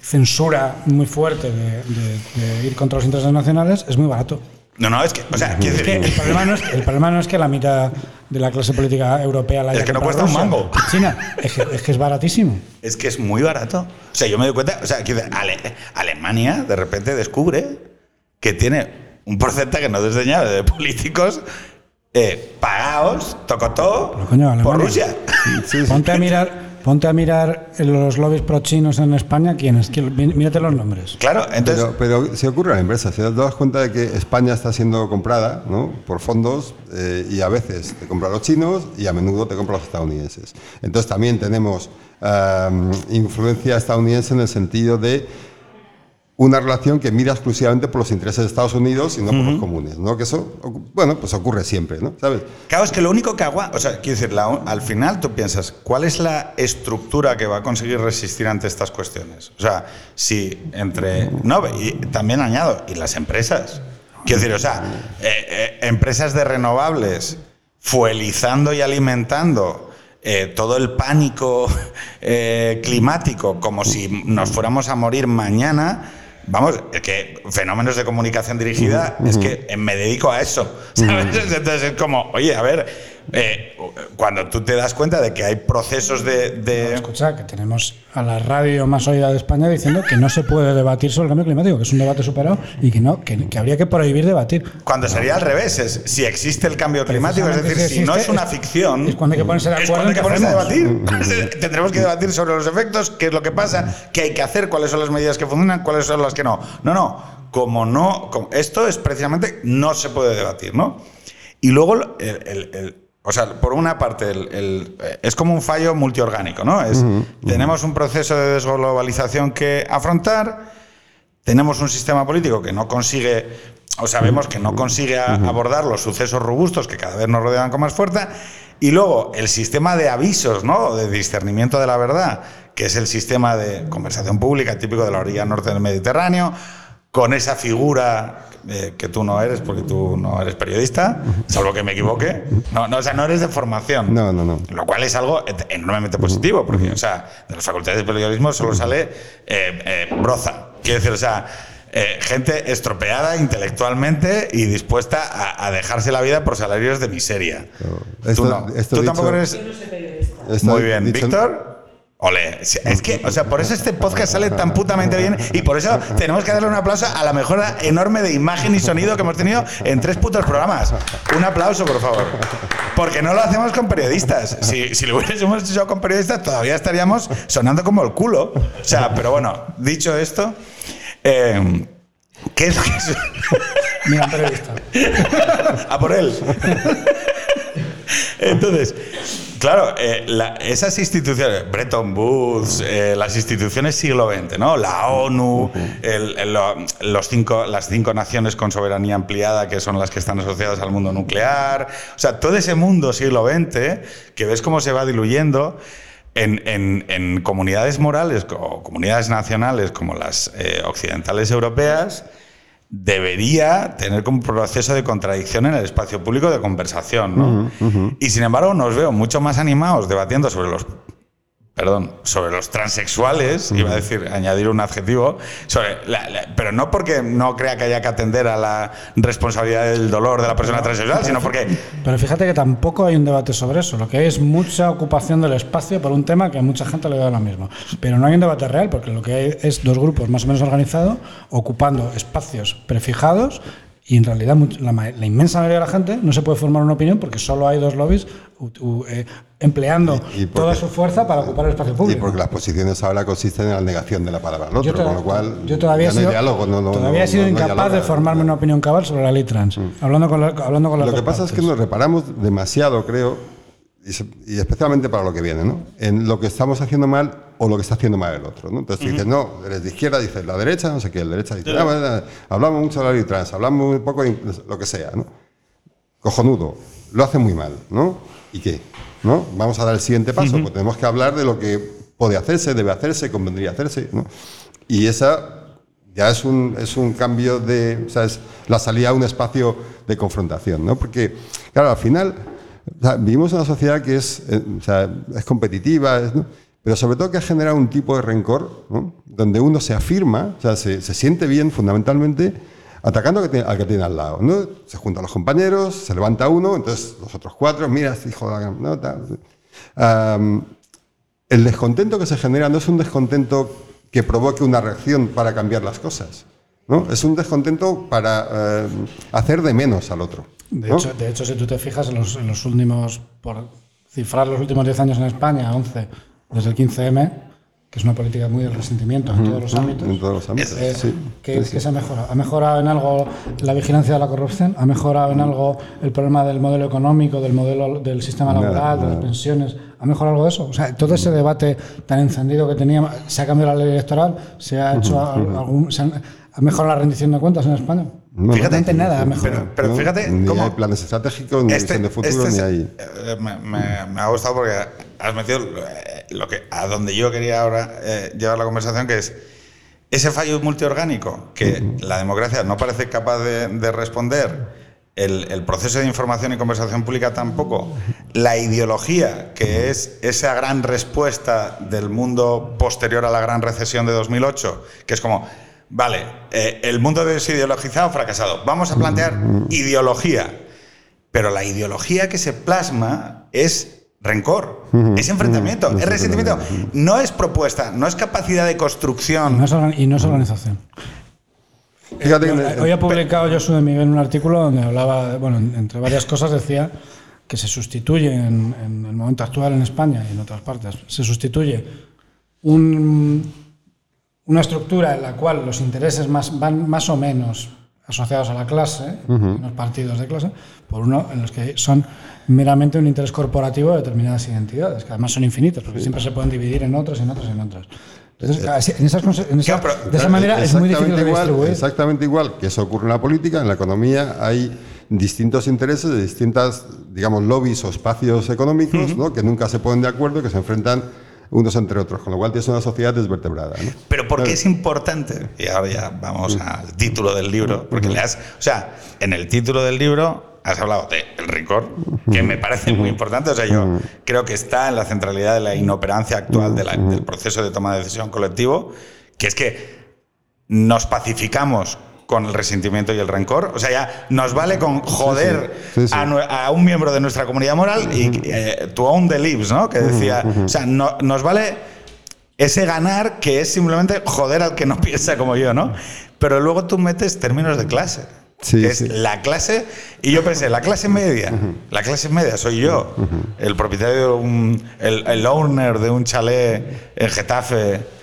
censura muy fuerte de, de, de ir contra los intereses nacionales, es muy barato. No, no, es que, o sea, quiero decir, el problema no es que, el problema no es que la mitad de la clase política europea la haya comprado. Es que no cuesta un mango. China, es que, es que es baratísimo. Es que es muy barato. O sea, yo me doy cuenta, o sea, que Ale, Alemania de repente descubre que tiene un porcentaje que no desdeñable de políticos eh, pagados, tocotó, coño, por Rusia. Sí, sí. Ponte a mirar. Ponte a mirar los lobbies pro-chinos en España, ¿quiénes? Mírate los nombres. Claro, entonces... Pero, pero se ocurre a la inversa. Si te das cuenta de que España está siendo comprada, ¿no? por fondos eh, y a veces te compran los chinos y a menudo te compran los estadounidenses. Entonces también tenemos um, influencia estadounidense en el sentido de una relación que mira exclusivamente por los intereses de Estados Unidos y no por uh-huh. los comunes, ¿no? Que eso, bueno, pues ocurre siempre, ¿no? ¿Sabes? Claro, es que lo único que aguanta... O sea, quiero decir, la, al final tú piensas, ¿cuál es la estructura que va a conseguir resistir ante estas cuestiones? O sea, si entre... No, y también añado, y las empresas. Quiero decir, o sea, eh, eh, empresas de renovables fuelizando y alimentando... Eh, todo el pánico eh, climático, como si nos fuéramos a morir mañana, vamos, es que fenómenos de comunicación dirigida, es que me dedico a eso, ¿sabes? Entonces es como, oye, a ver, eh, cuando tú te das cuenta de que hay procesos de... de... No, escucha, que tenemos a la radio más oída de España diciendo que no se puede debatir sobre el cambio climático, que es un debate superado y que no, que, que habría que prohibir debatir. Cuando sería no, al revés, es, si existe el cambio climático, es decir, si, existe, si no es una ficción... Es, es cuando hay que ponerse de acuerdo. Es cuando hay que ponerse a debatir. Tendremos que debatir sobre los efectos, qué es lo que pasa, qué hay que hacer, cuáles son las medidas que funcionan, cuáles son las que no. No, no, como no... Como, esto es precisamente no se puede debatir, ¿no? Y luego, el, el, el, o sea, por una parte, el, el, es como un fallo multiorgánico, ¿no? Es, uh-huh, uh-huh. Tenemos un proceso de desglobalización que afrontar, tenemos un sistema político que no consigue, o sabemos que no consigue a, uh-huh. abordar los sucesos robustos que cada vez nos rodean con más fuerza, y luego el sistema de avisos, ¿no? De discernimiento de la verdad, que es el sistema de conversación pública típico de la orilla norte del Mediterráneo, con esa figura eh, que tú no eres, porque tú no eres periodista, salvo que me equivoque. No, no, o sea, no eres de formación. No, no, no. Lo cual es algo enormemente positivo, porque, o sea, de las facultades de periodismo solo sale eh, eh, broza. Quiero decir, o sea, eh, gente estropeada intelectualmente y dispuesta a, a dejarse la vida por salarios de miseria. No. Esto, tú no. Esto tú dicho, tampoco eres... Esto muy bien. Dicho... ¿Víctor? Ole, es que, o sea, por eso este podcast sale tan putamente bien y por eso tenemos que darle un aplauso a la mejora enorme de imagen y sonido que hemos tenido en tres putos programas. Un aplauso, por favor. Porque no lo hacemos con periodistas. Si, si lo hubiésemos hecho con periodistas, todavía estaríamos sonando como el culo. O sea, pero bueno, dicho esto, eh, ¿qué es lo que es? Mira, periodista. A por él. Entonces, claro, eh, la, esas instituciones, Bretton Woods, eh, las instituciones siglo veinte, ¿no? La ONU, el, el, los cinco, las cinco naciones con soberanía ampliada que son las que están asociadas al mundo nuclear, o sea, todo ese mundo siglo veinte que ves cómo se va diluyendo en, en, en comunidades morales o comunidades nacionales como las eh, occidentales europeas, debería tener como un proceso de contradicción en el espacio público de conversación, ¿no? Uh-huh, uh-huh. Y sin embargo nos veo mucho más animados debatiendo sobre los, perdón, sobre los transexuales, uh-huh. iba a decir, añadir un adjetivo, sobre la, la, pero no porque no crea que haya que atender a la responsabilidad del dolor de la persona pero, transexual, pero, sino porque... Pero fíjate que tampoco hay un debate sobre eso, lo que hay es mucha ocupación del espacio por un tema que a mucha gente le da lo mismo, pero no hay un debate real porque lo que hay es dos grupos más o menos organizados ocupando espacios prefijados y en realidad la, la inmensa mayoría de la gente no se puede formar una opinión porque solo hay dos lobbies u, u, eh, empleando y, y porque, toda su fuerza para ocupar el espacio público. Y porque las posiciones ahora consisten en la negación de la palabra al otro, yo con lo cual yo todavía he sido, diálogo, no, no, todavía no, he sido no, incapaz no dialoga, de formarme no. una opinión cabal sobre la ley trans. Mm. Hablando con, la, hablando con las Lo que pasa partes. es que nos reparamos demasiado, creo, y, se, y especialmente para lo que viene, ¿no? En lo que estamos haciendo mal o lo que está haciendo mal el otro, ¿no? Entonces uh-huh. dices, no, eres de izquierda, dices la derecha, no sé qué, la derecha dice, ah, bueno, hablamos mucho de la ley trans, hablamos un poco de lo que sea, ¿no? Cojonudo, lo hacen muy mal, ¿no? ¿Y qué? ¿No? Vamos a dar el siguiente paso, uh-huh. pues tenemos que hablar de lo que puede hacerse, debe hacerse, convendría hacerse, ¿no? Y esa ya es un, es un cambio de, o sea, es la salida a un espacio de confrontación, ¿no? Porque, claro, al final, o sea, vivimos en una sociedad que es, eh, o sea, es competitiva, es, ¿no? Pero sobre todo que ha generado un tipo de rencor, ¿no? Donde uno se afirma, o sea, se, se siente bien fundamentalmente atacando al que, tiene, al que tiene al lado, ¿no? Se juntan los compañeros, se levanta uno, entonces los otros cuatro, mira, hijo de la gran nota. Um, el descontento que se genera no es un descontento que provoque una reacción para cambiar las cosas, ¿no? Es un descontento para eh, hacer de menos al otro, ¿no? De hecho, de hecho, si tú te fijas en los, en los últimos, por cifrar los últimos diez años en España, once desde el quince eme, que es una política muy del resentimiento en todos los ámbitos, en todos los ámbitos. Eh, sí, que, sí. que se ha mejorado. ¿Ha mejorado en algo la vigilancia de la corrupción? ¿Ha mejorado en algo el problema del modelo económico, del modelo del sistema laboral, nada, nada. de las pensiones? ¿Ha mejorado algo de eso? O sea, todo ese debate tan encendido que teníamos, ¿se ha cambiado la ley electoral? ¿Se ha hecho uh-huh. algún... Se han, ¿Ha mejorado la rendición de cuentas en España? No, fíjate, no, no, nada, no, pero, pero no, fíjate ni cómo hay planes estratégicos, ni este, visión de futuro, este ni hay. Eh, me, me, me ha gustado porque has metido lo que, a donde yo quería ahora eh, llevar la conversación, que es ese fallo multiorgánico que uh-huh. la democracia no parece capaz de, de responder, el, el proceso de información y conversación pública tampoco, la ideología, que es esa gran respuesta del mundo posterior a la gran recesión de dos mil ocho, que es como... Vale, eh, el mundo desideologizado, fracasado. Vamos a plantear ideología. Pero la ideología que se plasma es rencor, es enfrentamiento, es resentimiento. No es propuesta, no es capacidad de construcción. Y no es organización. Fíjate, eh, hoy ha publicado Josu de Miguel un artículo donde hablaba, bueno, entre varias cosas decía que se sustituye en, en el momento actual en España y en otras partes, se sustituye un... una estructura en la cual los intereses más, van más o menos asociados a la clase, uh-huh. los partidos de clase, por uno en los que son meramente un interés corporativo de determinadas identidades, que además son infinitas, porque sí. siempre se pueden dividir en otras, en otras, en otras. Entonces, en esas, en esa, claro, pero, de esa manera es muy difícil de distribuir. Exactamente igual que eso ocurre en la política, en la economía hay distintos intereses de distintas, digamos, lobbies o espacios económicos, uh-huh. ¿no? que nunca se ponen de acuerdo, que se enfrentan unos entre otros, con lo cual tienes una sociedad desvertebrada, ¿no? Pero ¿por qué es importante? Y ahora ya vamos al título del libro, porque le has, o sea, en el título del libro has hablado de el rencor, que me parece muy importante, o sea, yo creo que está en la centralidad de la inoperancia actual de la, del proceso de toma de decisión colectivo, que es que nos pacificamos con el resentimiento y el rencor. O sea, ya nos vale con joder sí, sí, sí, sí. A, a un miembro de nuestra comunidad moral y eh, to own the libs, ¿no? Que decía... Uh-huh, uh-huh. O sea, no, nos vale ese ganar que es simplemente joder al que no piensa como yo, ¿no? Pero luego tú metes términos de clase. Sí, que es sí. la clase... Y yo pensé, la clase media. Uh-huh. La clase media soy yo. Uh-huh. El propietario, de un, el, el owner de un chalet en Getafe...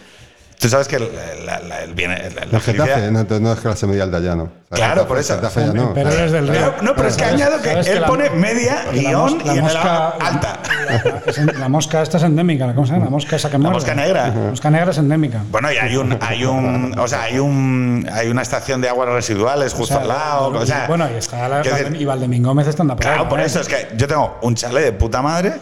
Tú sabes que el, la, la, el, la, la, la Getafe no, no es clase media alta ya, ¿no? O sea, claro, Getafe, por eso. Getafe ya no. Pero eres del Río. Pero, no, pero, pero es que sabes, añado que él que pone la, media, guión la mos, la y mosca, en alta. La, la, la mosca esta es endémica. ¿Cómo se llama? La mosca esa que muerde. La mosca negra. La mosca negra es endémica. Bueno, y hay un, hay un, o sea, hay un, hay una estación de aguas residuales justo o sea, al lado. O sea, bueno, y está la, decir, y Valdemingómez está en la playa. Claro, por eso es que yo tengo un chalet de puta madre.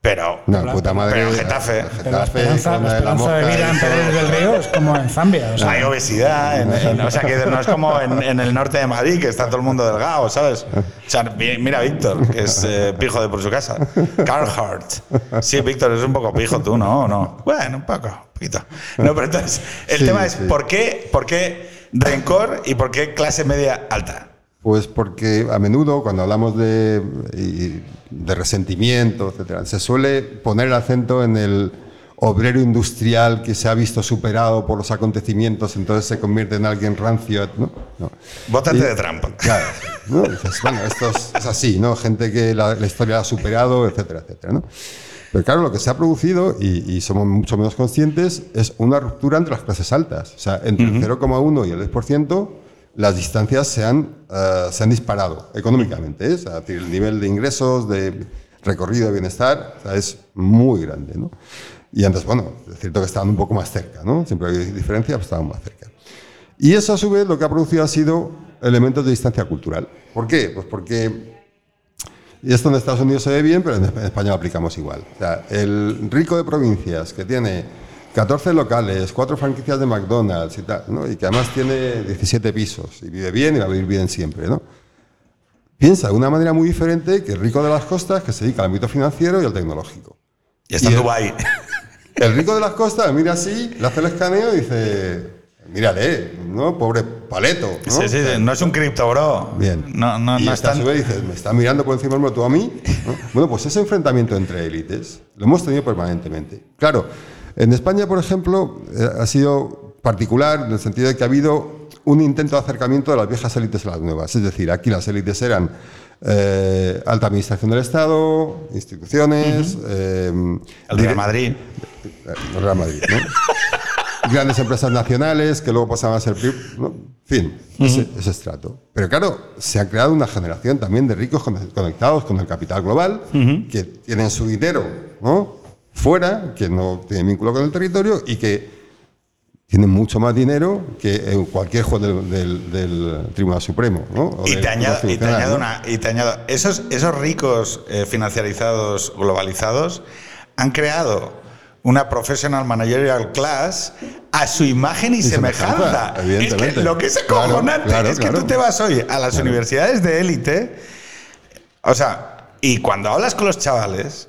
Pero, no, plan, puta madre, pero Getafe. Getafe pero la esperanza, la esperanza de, de vida en Pedro del Río es como en Zambia. O sea. Hay obesidad. En, en, o sea, que no es como en, en el norte de Madrid, que está todo el mundo delgado, ¿sabes? O sea, mira a Víctor, que es eh, pijo de por su casa. Carhartt. Sí, Víctor, es un poco pijo tú, ¿no? no Bueno, un poco, un poquito. No, pero entonces, el sí, tema es, sí. ¿por qué, ¿por qué rencor y por qué clase media alta? Pues porque a menudo, cuando hablamos de... Y, de resentimiento, etcétera. Se suele poner el acento en el obrero industrial que se ha visto superado por los acontecimientos, entonces se convierte en alguien rancio, ¿no? no. Bótate y, de trampa. Claro, ¿no? Dices, bueno, esto es, es así, ¿no? Gente que la, la historia ha superado, etcétera, etcétera, ¿no? Pero claro, lo que se ha producido, y, y somos mucho menos conscientes, es una ruptura entre las clases altas. O sea, entre uh-huh. el cero coma uno y el diez por ciento, las distancias se han, uh, se han disparado económicamente, ¿eh? O sea, el nivel de ingresos, de recorrido de bienestar, o sea, es muy grande, ¿no? Y antes, bueno, es cierto que estaban un poco más cerca, ¿no? Siempre había diferencia, pues estaban más cerca. Y eso, a su vez, lo que ha producido ha sido elementos de distancia cultural. ¿Por qué? Pues porque, y esto en Estados Unidos se ve bien, pero en España lo aplicamos igual. O sea, el rico de provincias que tiene... catorce locales, cuatro franquicias de McDonald's y tal, ¿no? Y que además tiene diecisiete pisos y vive bien y va a vivir bien siempre, ¿no? Piensa de una manera muy diferente que el rico de las costas que se dedica al ámbito financiero y al tecnológico. Y está en Dubái. El rico de las costas mira así, le hace el escaneo y dice, mírale, ¿no? Pobre paleto, ¿no? Sí, sí, sí, no es un cripto, bro. Bien. No, no, y no está... a su vez dices, me estás mirando por encima del mundo tú a mí, ¿no? Bueno, pues ese enfrentamiento entre élites lo hemos tenido permanentemente. Claro. En España, por ejemplo, ha sido particular en el sentido de que ha habido un intento de acercamiento de las viejas élites a las nuevas. Es decir, aquí las élites eran eh, alta administración del Estado, instituciones... Uh-huh. Eh, el Real Madrid. El Real Madrid, ¿no? Grandes empresas nacionales que luego pasaban a ser... ¿no? En fin, uh-huh. ese, ese estrato. Pero claro, se ha creado una generación también de ricos conectados con el capital global uh-huh. que tienen su dinero, ¿no? Fuera, que no tienen vínculo con el territorio y que tienen mucho más dinero que cualquier juez del, del, del Tribunal Supremo, ¿no? O y, te añado, y, te añado ¿no? Una, y te añado, esos, esos ricos eh, financiarizados, globalizados, han creado una professional managerial class a su imagen y, y semejanza. semejanza. Evidentemente. Es que lo que es acojonante claro, claro, es que claro. tú te vas hoy a las claro. universidades de élite, o sea, y cuando hablas con los chavales,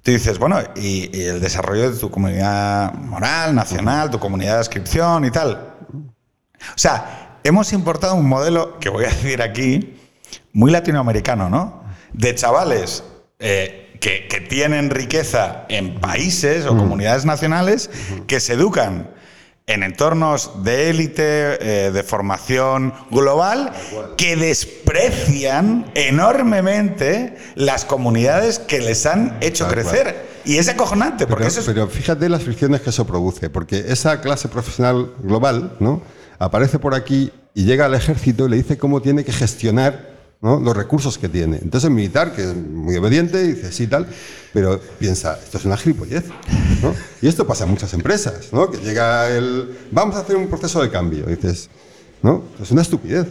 tú dices, bueno, y, y el desarrollo de tu comunidad moral, nacional, tu comunidad de adscripción y tal. O sea, hemos importado un modelo, que voy a decir aquí, muy latinoamericano, ¿no? De chavales eh, que, que tienen riqueza en países o comunidades nacionales que se educan en entornos de élite, eh, de formación global, que desprecian enormemente las comunidades que les han hecho ah, crecer. Claro. Y es acojonante. Porque pero, eso es... pero fíjate las fricciones que eso produce, porque esa clase profesional global, ¿no? aparece por aquí y llega al ejército y le dice cómo tiene que gestionar, ¿no? los recursos que tiene. Entonces el militar, que es muy obediente, dice sí tal, pero piensa, esto es una gilipollez, ¿no? Y esto pasa en muchas empresas, ¿no? Que llega el, vamos a hacer un proceso de cambio, y dices, no, es una estupidez.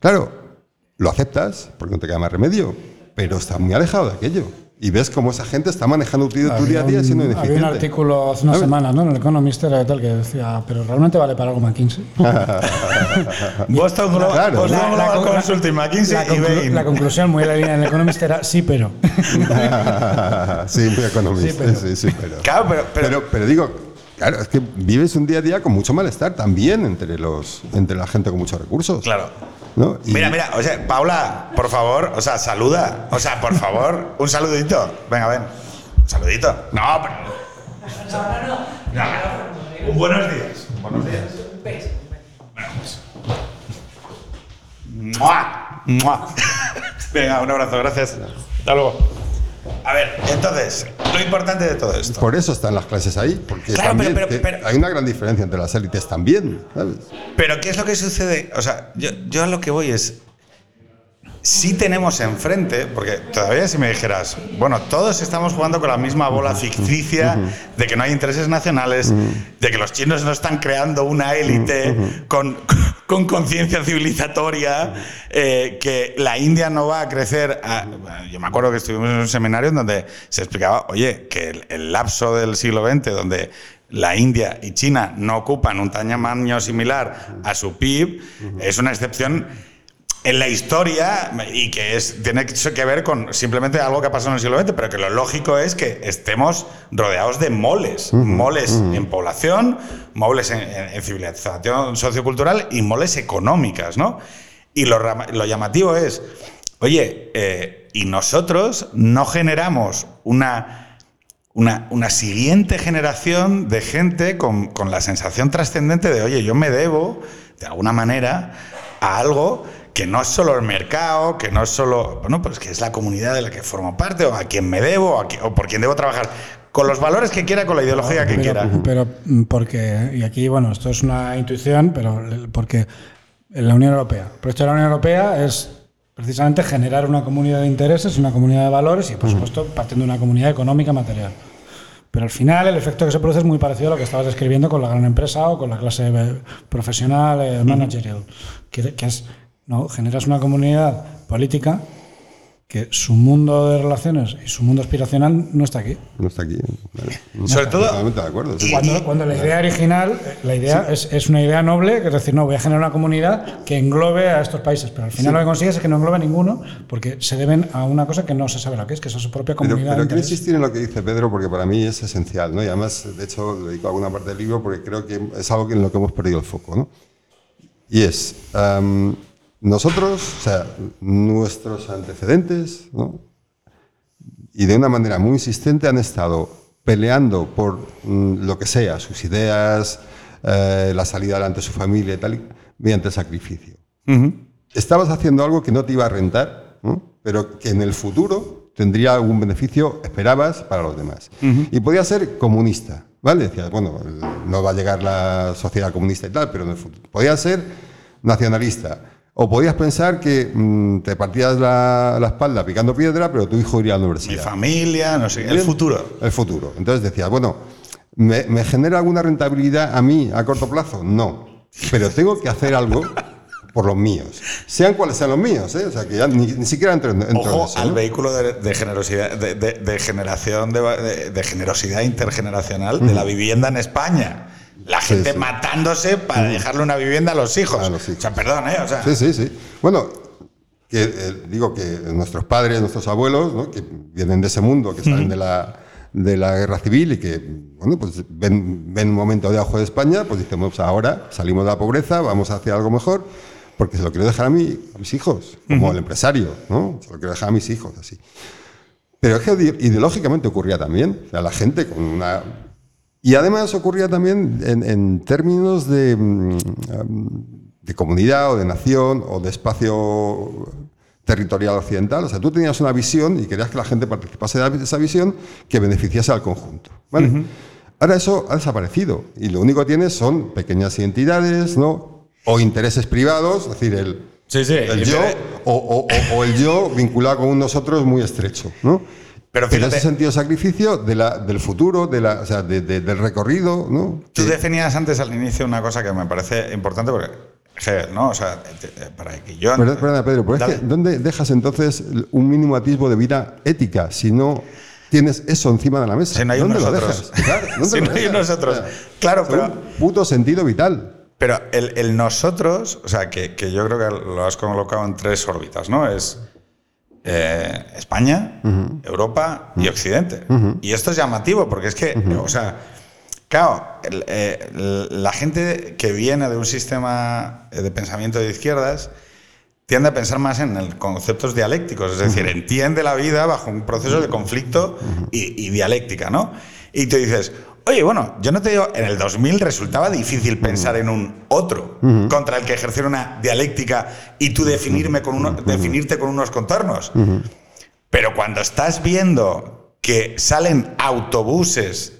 Claro, lo aceptas, porque no te queda más remedio, pero está muy alejado de aquello. Y ves cómo esa gente está manejando tu había día a día siendo ineficiente. Había un artículo hace una semana, ¿no? En el Economist era tal que decía, pero realmente vale para algo McKinsey. Boston Global, claro, Boston la, Global la, Consulting, McKinsey la, y Bain. La conclusión muy la línea en el Economist era sí, pero. sí, muy Economist. Sí, pero. Sí, sí, pero. Claro, pero, pero. Pero, pero digo, Claro, es que vives un día a día con mucho malestar también entre los entre la gente con muchos recursos. Claro. ¿No? Y... Mira, mira, o sea, Paula, por favor, o sea, saluda. O sea, por favor, un saludito. Venga, ven. Un saludito. No, pero... No, no, no. Un buenos días. Buenos días. Un beso. Venga, pues. ¡Mua! ¡Mua! Venga, un abrazo, gracias. Hasta luego. A ver, entonces, lo importante de todo esto. Por eso están las clases ahí, porque claro, también pero, pero, pero, hay una gran diferencia entre las élites también, ¿sabes? Pero ¿qué es lo que sucede? O sea, yo, yo a lo que voy es, sí tenemos enfrente, porque todavía si me dijeras, bueno, todos estamos jugando con la misma bola ficticia de que no hay intereses nacionales, de que los chinos no están creando una élite con... con conciencia civilizatoria, eh, que la India no va a crecer. A, bueno, yo me acuerdo que estuvimos en un seminario en donde se explicaba, oye, que el, el lapso del siglo veinte, donde la India y China no ocupan un tamaño similar a su P I B, uh-huh. es una excepción en la historia y que es, tiene que ver con simplemente algo que ha pasado en el siglo veinte, pero que lo lógico es que estemos rodeados de moles, uh-huh, moles uh-huh. en población, moles en, en, en civilización sociocultural y moles económicas, ¿no? Y lo, lo llamativo es, oye, eh, y nosotros no generamos una, una, una siguiente generación de gente con, con la sensación trascendente de, oye, yo me debo, de alguna manera, a algo... que no es solo el mercado, que no es solo... Bueno, pues que es la comunidad de la que formo parte, o a quien me debo, o, a quien, o por quien debo trabajar, con los valores que quiera, con la ideología que pero, quiera. Pero porque, y aquí, bueno, esto es una intuición, pero porque en la Unión Europea, el proyecto de la Unión Europea es precisamente generar una comunidad de intereses, una comunidad de valores y, por supuesto, partiendo de una comunidad económica material. Pero al final el efecto que se produce es muy parecido a lo que estabas describiendo con la gran empresa o con la clase profesional, eh, managerial, que, que es... No, generas una comunidad política que su mundo de relaciones y su mundo aspiracional no está aquí. No está aquí. Vale. No Sobre está todo, totalmente de acuerdo. Sí. Cuando, cuando la idea original, la idea sí. es, es una idea noble, que es decir, no, voy a generar una comunidad que englobe a estos países, pero al final sí. lo que consigues es que no englobe a ninguno, porque se deben a una cosa que no se sabe lo que es, que es a su propia comunidad. Pero, pero quiero insistir en lo que dice Pedro, porque para mí es esencial, ¿no? Y además, de hecho, le dedico a alguna parte del libro, porque creo que es algo en lo que hemos perdido el foco, ¿no? Y es... Um, Nosotros, o sea, nuestros antecedentes, ¿no? y de una manera muy insistente han estado peleando por mm, lo que sea, sus ideas, eh, la salida adelante de su familia y tal, mediante el sacrificio. Uh-huh. Estabas haciendo algo que no te iba a rentar, ¿no? pero que en el futuro tendría algún beneficio, esperabas, para los demás. Uh-huh. Y podía ser comunista, ¿vale? Decías, bueno, no va a llegar la sociedad comunista y tal, pero en el futuro. Podía ser nacionalista. O podías pensar que mm, te partías la, la espalda picando piedra, pero tu hijo iría a la universidad. Mi familia, no sé, el futuro. El futuro. Entonces decías, bueno, ¿me, me genera alguna rentabilidad a mí a corto plazo? No. Pero tengo que hacer algo por los míos. Sean cuales sean los míos, ¿eh? O sea, que ya ni, ni siquiera entro, entro Ojo en eso. Ojo al ¿no? vehículo de, de generosidad, de, de, de generación, de, de, de generosidad intergeneracional mm. de la vivienda en España. La gente sí, sí. matándose para dejarle una vivienda a los hijos. A los hijos. O sea, perdón, ¿eh? O sea... Sí, sí, sí. Bueno, que, eh, digo que nuestros padres, nuestros abuelos, ¿no? que vienen de ese mundo, que salen mm. de, la, de la guerra civil y que, bueno, pues ven, ven un momento de auge de España, pues dicen, pues ahora salimos de la pobreza, vamos hacia algo mejor, porque se lo quiero dejar a mí, a mis hijos, como mm. el empresario, ¿no? Se lo quiero dejar a mis hijos, así. Pero es que ideológicamente ocurría también. O sea, la gente con una... Y además ocurría también en, en términos de, de comunidad o de nación o de espacio territorial occidental. O sea, tú tenías una visión y querías que la gente participase de esa visión que beneficiase al conjunto, ¿vale? Uh-huh. Ahora eso ha desaparecido y lo único que tienes son pequeñas identidades, ¿no? O intereses privados, es decir, el, sí, sí, el yo o, o, o el yo vinculado con un nosotros muy estrecho, ¿no? Pero fíjate, en ese sentido sacrificio de la, del futuro, de la, o sea, de, de, del recorrido, ¿no? Tú definías antes al inicio una cosa que me parece importante porque Hegel, ¿no? O sea, para que yo. Perdón, perdón Pedro, pero es que ¿dónde dejas entonces un mínimo atisbo de vida ética si no tienes eso encima de la mesa? Si no hay ¿Dónde unos lo otros. Dejas? ¿Dónde si lo no hay dejas? unos otros. Claro, pero. Un puto sentido vital. Pero el, el nosotros, o sea, que, que yo creo que lo has colocado en tres órbitas, ¿no? Es. Eh, España, uh-huh. Europa y Occidente. Uh-huh. Y esto es llamativo porque es que, uh-huh. o sea, Claro, el, el, la gente que viene de un sistema de pensamiento de izquierdas tiende a pensar más en el conceptos dialécticos, es decir, entiende la vida bajo un proceso de conflicto y, y dialéctica, ¿no? Y tú dices, oye, bueno, yo no te digo, en el dos mil resultaba difícil pensar en un otro uh-huh. contra el que ejercer una dialéctica y tú definirme con uno, uh-huh. definirte con unos contornos. Uh-huh. Pero cuando estás viendo que salen autobuses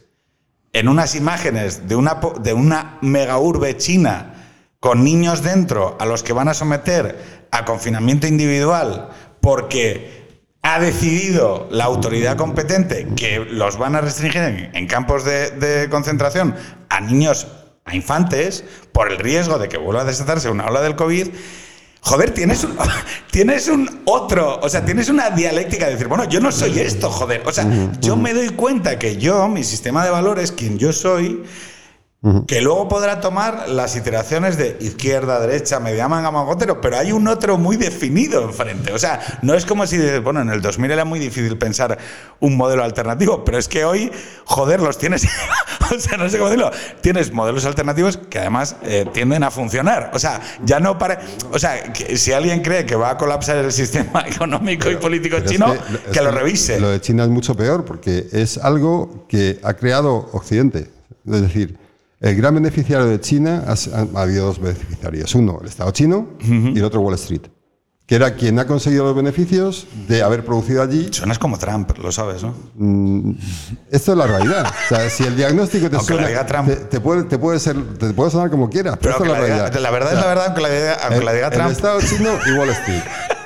en unas imágenes de una, de una megaurbe china con niños dentro a los que van a someter a confinamiento individual porque ha decidido la autoridad competente que los van a restringir en campos de, de concentración a niños, a infantes, por el riesgo de que vuelva a desatarse una ola del COVID, joder, tienes un, tienes un otro, o sea, tienes una dialéctica de decir, bueno, yo no soy esto, joder. O sea, yo me doy cuenta que yo, mi sistema de valores, quien yo soy, que luego podrá tomar las iteraciones de izquierda, derecha, media manga, magotero, pero hay un otro muy definido enfrente. O sea, no es como si, bueno, en el dos mil era muy difícil pensar un modelo alternativo, pero es que hoy, joder, los tienes, o sea, no sé cómo decirlo, tienes modelos alternativos que además eh, tienden a funcionar. O sea, ya no para, o sea, que si alguien cree que va a colapsar el sistema económico pero, y político chino, es que, que, es que lo revise. Lo de China es mucho peor porque es algo que ha creado Occidente, es decir, el gran beneficiario de China, ha, ha habido dos beneficiarios. Uno, el Estado chino, uh-huh. y el otro, Wall Street, que era quien ha conseguido los beneficios de haber producido allí. Suenas como Trump, lo sabes, ¿no? Mm, esto es la realidad. O sea, si el diagnóstico te aunque suena, la Trump, te, te, puede, te, puede ser, te puede sonar como quieras, pero, pero esto es la, la realidad. Diga, la verdad o sea, es la verdad, aunque la diga, aunque el, la diga Trump. El Estado chino y Wall Street.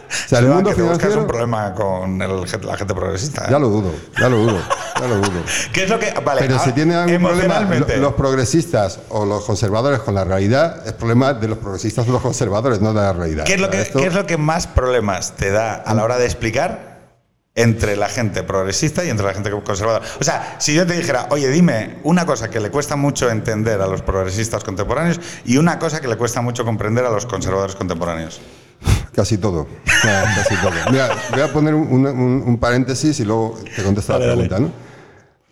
O sea, el mundo financiero es un problema con el, la gente progresista. ¿Eh? Ya lo dudo, ya lo dudo, ya lo dudo. ¿Qué es lo que, vale, pero ah, si tienen algún problema lo, los progresistas o los conservadores con la realidad, es problema de los progresistas o los conservadores, no de la realidad. ¿Qué es lo, o sea, que, esto, ¿qué es lo que más problemas te da a la hora de explicar entre la gente progresista y entre la gente conservadora? O sea, si yo te dijera, oye, dime una cosa que le cuesta mucho entender a los progresistas contemporáneos y una cosa que le cuesta mucho comprender a los conservadores contemporáneos. Casi todo. Casi todo. Mira, voy a poner un, un, un paréntesis y luego te contesto vale, la pregunta, ¿no?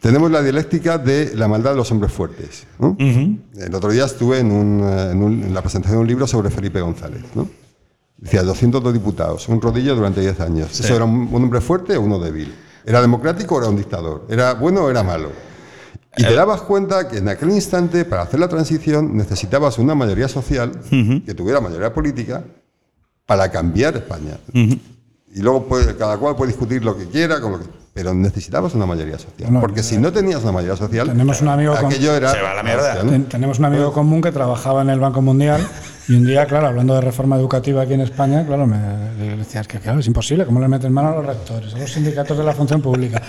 Tenemos la dialéctica de la maldad de los hombres fuertes, ¿no? Uh-huh. El otro día estuve en, un, en, un, en la presentación de un libro sobre Felipe González, ¿no? Decía doscientos dos diputados, un rodillo durante diez años. Sí. ¿Eso era un, un hombre fuerte o uno débil? ¿Era democrático o era un dictador? ¿Era bueno o era malo? Y te dabas cuenta que en aquel instante, para hacer la transición, necesitabas una mayoría social, uh-huh. que tuviera mayoría política, para cambiar España. Uh-huh. Y luego puede, cada cual puede discutir lo que quiera, con lo que, pero necesitabas una mayoría social. No, porque no, si no tenías una mayoría social, tenemos un amigo aquello con, era... Se va a la mierda. ¿No? Ten, tenemos un amigo común que trabajaba en el Banco Mundial y un día, claro, hablando de reforma educativa aquí en España, claro, me decía, es que claro, es imposible, ¿cómo le meten mano a los rectores, a los sindicatos de la función pública?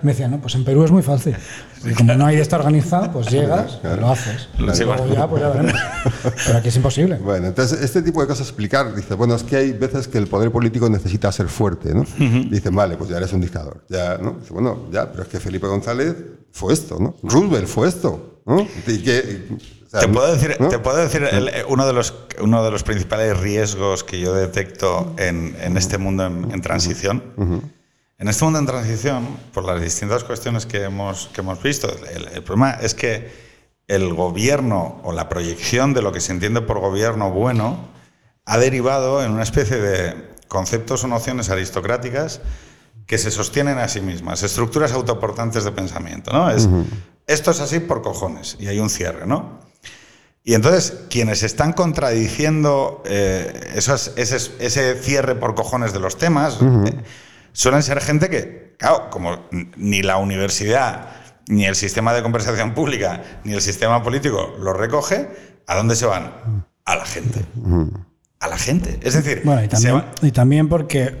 Me decía, no, pues en Perú es muy fácil. Y como no hay esta organizada, pues llegas, claro, lo haces. Claro. Y luego ya, pues ya veremos. Pero aquí es imposible. Bueno, entonces, este tipo de cosas explicar, dice, bueno, es que hay veces que el poder político necesita ser fuerte, ¿no? Uh-huh. Dicen, vale, pues ya eres un dictador. Ya, ¿no? Dice, bueno, ya, pero es que Felipe González fue esto, ¿no? Roosevelt fue esto, ¿no? Y que... Te puedo decir, ¿no? te puedo decir el, uno, de los, uno de los principales riesgos que yo detecto en, en este mundo en, en transición. Uh-huh. En este mundo en transición, por las distintas cuestiones que hemos, que hemos visto, el, el problema es que el gobierno o la proyección de lo que se entiende por gobierno bueno ha derivado en una especie de conceptos o nociones aristocráticas que se sostienen a sí mismas, estructuras autoportantes de pensamiento, ¿no? Es, uh-huh. esto es así por cojones y hay un cierre, ¿no? Y entonces, quienes están contradiciendo eh, esos, ese, ese cierre por cojones de los temas, uh-huh. eh, suelen ser gente que, claro, como ni la universidad, ni el sistema de conversación pública, ni el sistema político lo recoge, ¿a dónde se van? A la gente. Uh-huh. A la gente. Es decir... Bueno, y también, y también porque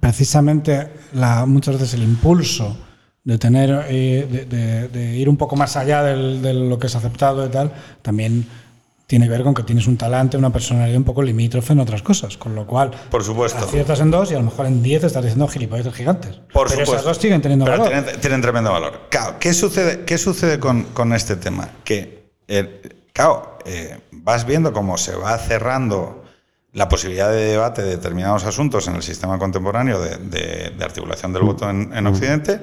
precisamente la, muchas veces el impulso de tener eh, de, de, de ir un poco más allá del, de lo que es aceptado y tal, también tiene que ver con que tienes un talante, una personalidad un poco limítrofe en otras cosas, con lo cual por supuesto aciertas en dos y a lo mejor en diez estás diciendo gilipolleces gigantes. Por pero supuesto. Esas dos siguen teniendo pero valor. Tienen, tienen tremendo valor. Claro, ¿qué sucede, qué sucede con, con este tema? Que eh, claro, eh, vas viendo cómo se va cerrando la posibilidad de debate de determinados asuntos en el sistema contemporáneo de, de, de articulación del voto en, en Occidente.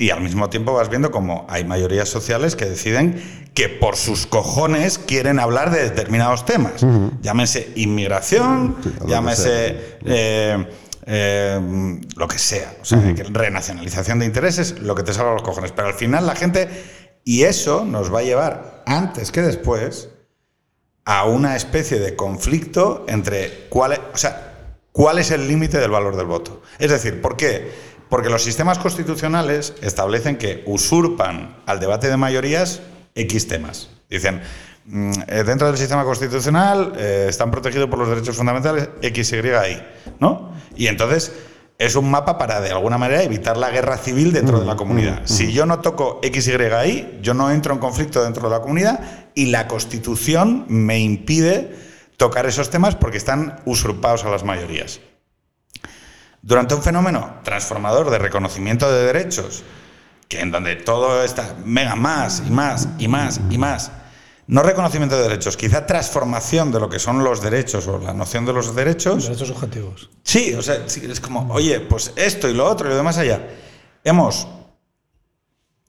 Y al mismo tiempo vas viendo como hay mayorías sociales que deciden que por sus cojones quieren hablar de determinados temas. Uh-huh. Llámese inmigración, sí, llámese eh, eh, lo que sea. O sea, uh-huh. que renacionalización de intereses, lo que te salga los cojones. Pero al final la gente... Y eso nos va a llevar, antes que después, a una especie de conflicto entre cuál es, o sea, cuál es el límite del valor del voto. Es decir, ¿por qué...? Porque los sistemas constitucionales establecen que usurpan al debate de mayorías X temas. Dicen, dentro del sistema constitucional eh, están protegidos por los derechos fundamentales X, Y, Y, ¿no? Y entonces es un mapa para, de alguna manera, evitar la guerra civil dentro de la comunidad. Si yo no toco X, Y, Y, yo no entro en conflicto dentro de la comunidad y la Constitución me impide tocar esos temas porque están usurpados a las mayorías. Durante un fenómeno transformador de reconocimiento de derechos, que en donde todo está mega más y más y más y más, no reconocimiento de derechos, quizá transformación de lo que son los derechos o la noción de los derechos. Derechos subjetivos. Sí, o sea, es como, oye, pues esto y lo otro y lo demás allá. Hemos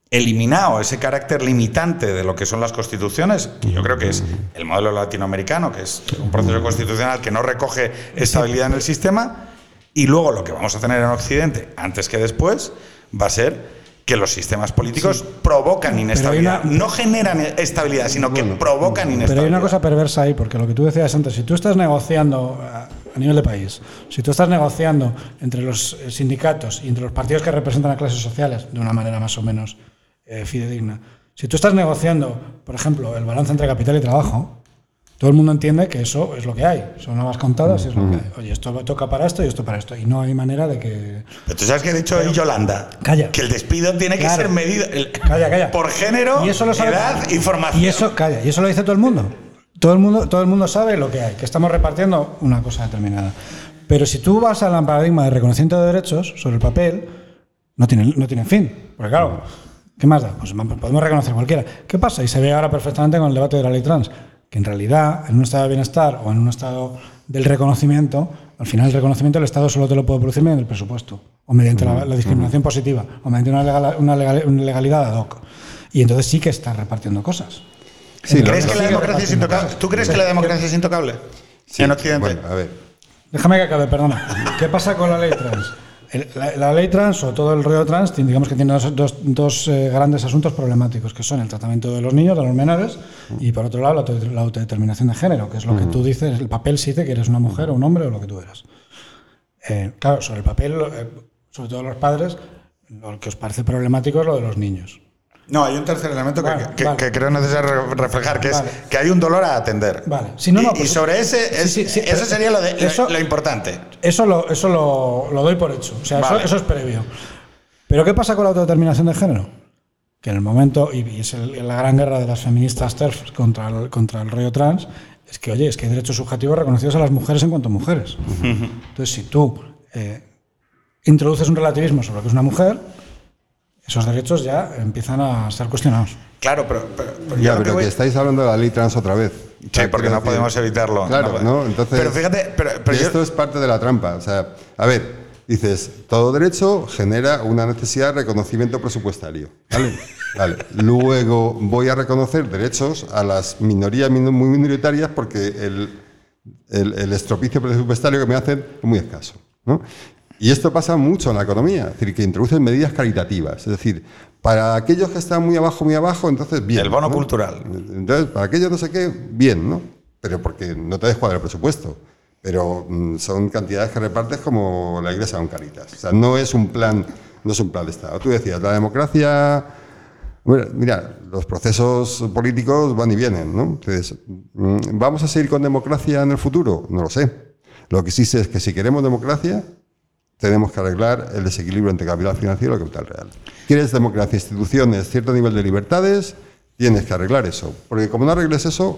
eliminado ese carácter limitante de lo que son las constituciones, que yo creo que es el modelo latinoamericano, que es un proceso constitucional que no recoge estabilidad en el sistema. Y luego lo que vamos a tener en Occidente, antes que después, va a ser que los sistemas políticos sí. provocan inestabilidad. Una, no generan estabilidad, sino bueno, que provocan inestabilidad. Pero hay una cosa perversa ahí, porque lo que tú decías antes, si tú estás negociando a nivel de país, si tú estás negociando entre los sindicatos y entre los partidos que representan a clases sociales, de una manera más o menos eh, fidedigna, si tú estás negociando, por ejemplo, el balance entre capital y trabajo, todo el mundo entiende que eso es lo que hay. Son nuevas contadas y es lo que hay. Oye, esto toca para esto y esto para esto. Y no hay manera de que... Pero tú sabes que he dicho hoy Yolanda. Calla. Que el despido tiene claro. que ser medido el, calla, calla. por género, y eso lo sabe, edad y formación. Y eso, calla, y eso lo dice todo el mundo. Todo el mundo, todo el mundo sabe lo que hay, que estamos repartiendo una cosa determinada. Pero si tú vas al paradigma de reconocimiento de derechos sobre el papel, no tiene, no tiene fin. Porque claro, ¿qué más da? Pues podemos reconocer cualquiera. ¿Qué pasa? Y se ve ahora perfectamente con el debate de la ley trans. Que en realidad, en un estado de bienestar o en un estado del reconocimiento, al final el reconocimiento del Estado solo te lo puede producir mediante el presupuesto, o mediante uh-huh. la, la discriminación uh-huh. positiva, o mediante una, legal, una, legal, una legalidad ad hoc. Y entonces sí que estás repartiendo cosas. Sí, ¿Crees que la democracia es intocable? ¿Tú crees que la democracia es intocable? Sí, en Occidente. Bueno, a ver. Déjame que acabe, perdona. ¿Qué pasa con la ley trans? El, la, la ley trans o todo el rollo trans, digamos que tiene dos, dos, dos eh, grandes asuntos problemáticos, que son el tratamiento de los niños, de los menores, y por otro lado la, auto, la autodeterminación de género, que es lo uh-huh. que tú dices, el papel sí te que eres una mujer o un hombre o lo que tú eres. Eh, claro, sobre el papel, eh, sobre todo los padres, lo que os parece problemático es lo de los niños. No, hay un tercer elemento bueno, que, que, vale. que creo necesario reflejar, que vale. es que hay un dolor a atender. Vale. Si no, no, y, pues, y sobre ese, es, sí, sí, sí, eso sería lo, de, eso, lo importante. Eso lo, eso lo, lo doy por hecho. O sea, vale. eso, eso es previo. Pero ¿qué pasa con la autodeterminación de género? Que en el momento, y es el, la gran guerra de las feministas TERF contra el, contra el rollo trans, es que, oye, es que hay derechos subjetivos reconocidos a las mujeres en cuanto a mujeres. Uh-huh. Entonces, si tú eh, introduces un relativismo sobre lo que es una mujer, esos derechos ya empiezan a ser cuestionados. Claro, pero... pero, pero ya, pero que, que estáis hablando de la ley trans otra vez. Sí, o sea, porque no decir, podemos evitarlo. Claro, ¿no? ¿no? Entonces, pero fíjate... Pero, pero esto yo... es parte de la trampa. O sea, a ver, dices, todo derecho genera una necesidad de reconocimiento presupuestario. ¿Vale? Vale. Luego voy a reconocer derechos a las minorías muy minoritarias porque el, el, el estropicio presupuestario que me hacen es muy escaso, ¿no? Y esto pasa mucho en la economía, es decir, que introducen medidas caritativas. Es decir, para aquellos que están muy abajo, muy abajo, entonces bien. El bono ¿no? cultural. Entonces, para aquellos no sé qué, bien, ¿no? Pero porque no te descuadra el presupuesto. Pero son cantidades que repartes como la iglesia con Caritas. O sea, no es un plan, no es un plan de Estado. Tú decías, la democracia... Bueno, mira, los procesos políticos van y vienen, ¿no? Entonces, ¿vamos a seguir con democracia en el futuro? No lo sé. Lo que sí sé es que si queremos democracia... tenemos que arreglar el desequilibrio entre capital financiero y capital real. Quieres democracia, instituciones, cierto nivel de libertades, tienes que arreglar eso. Porque como no arregles eso,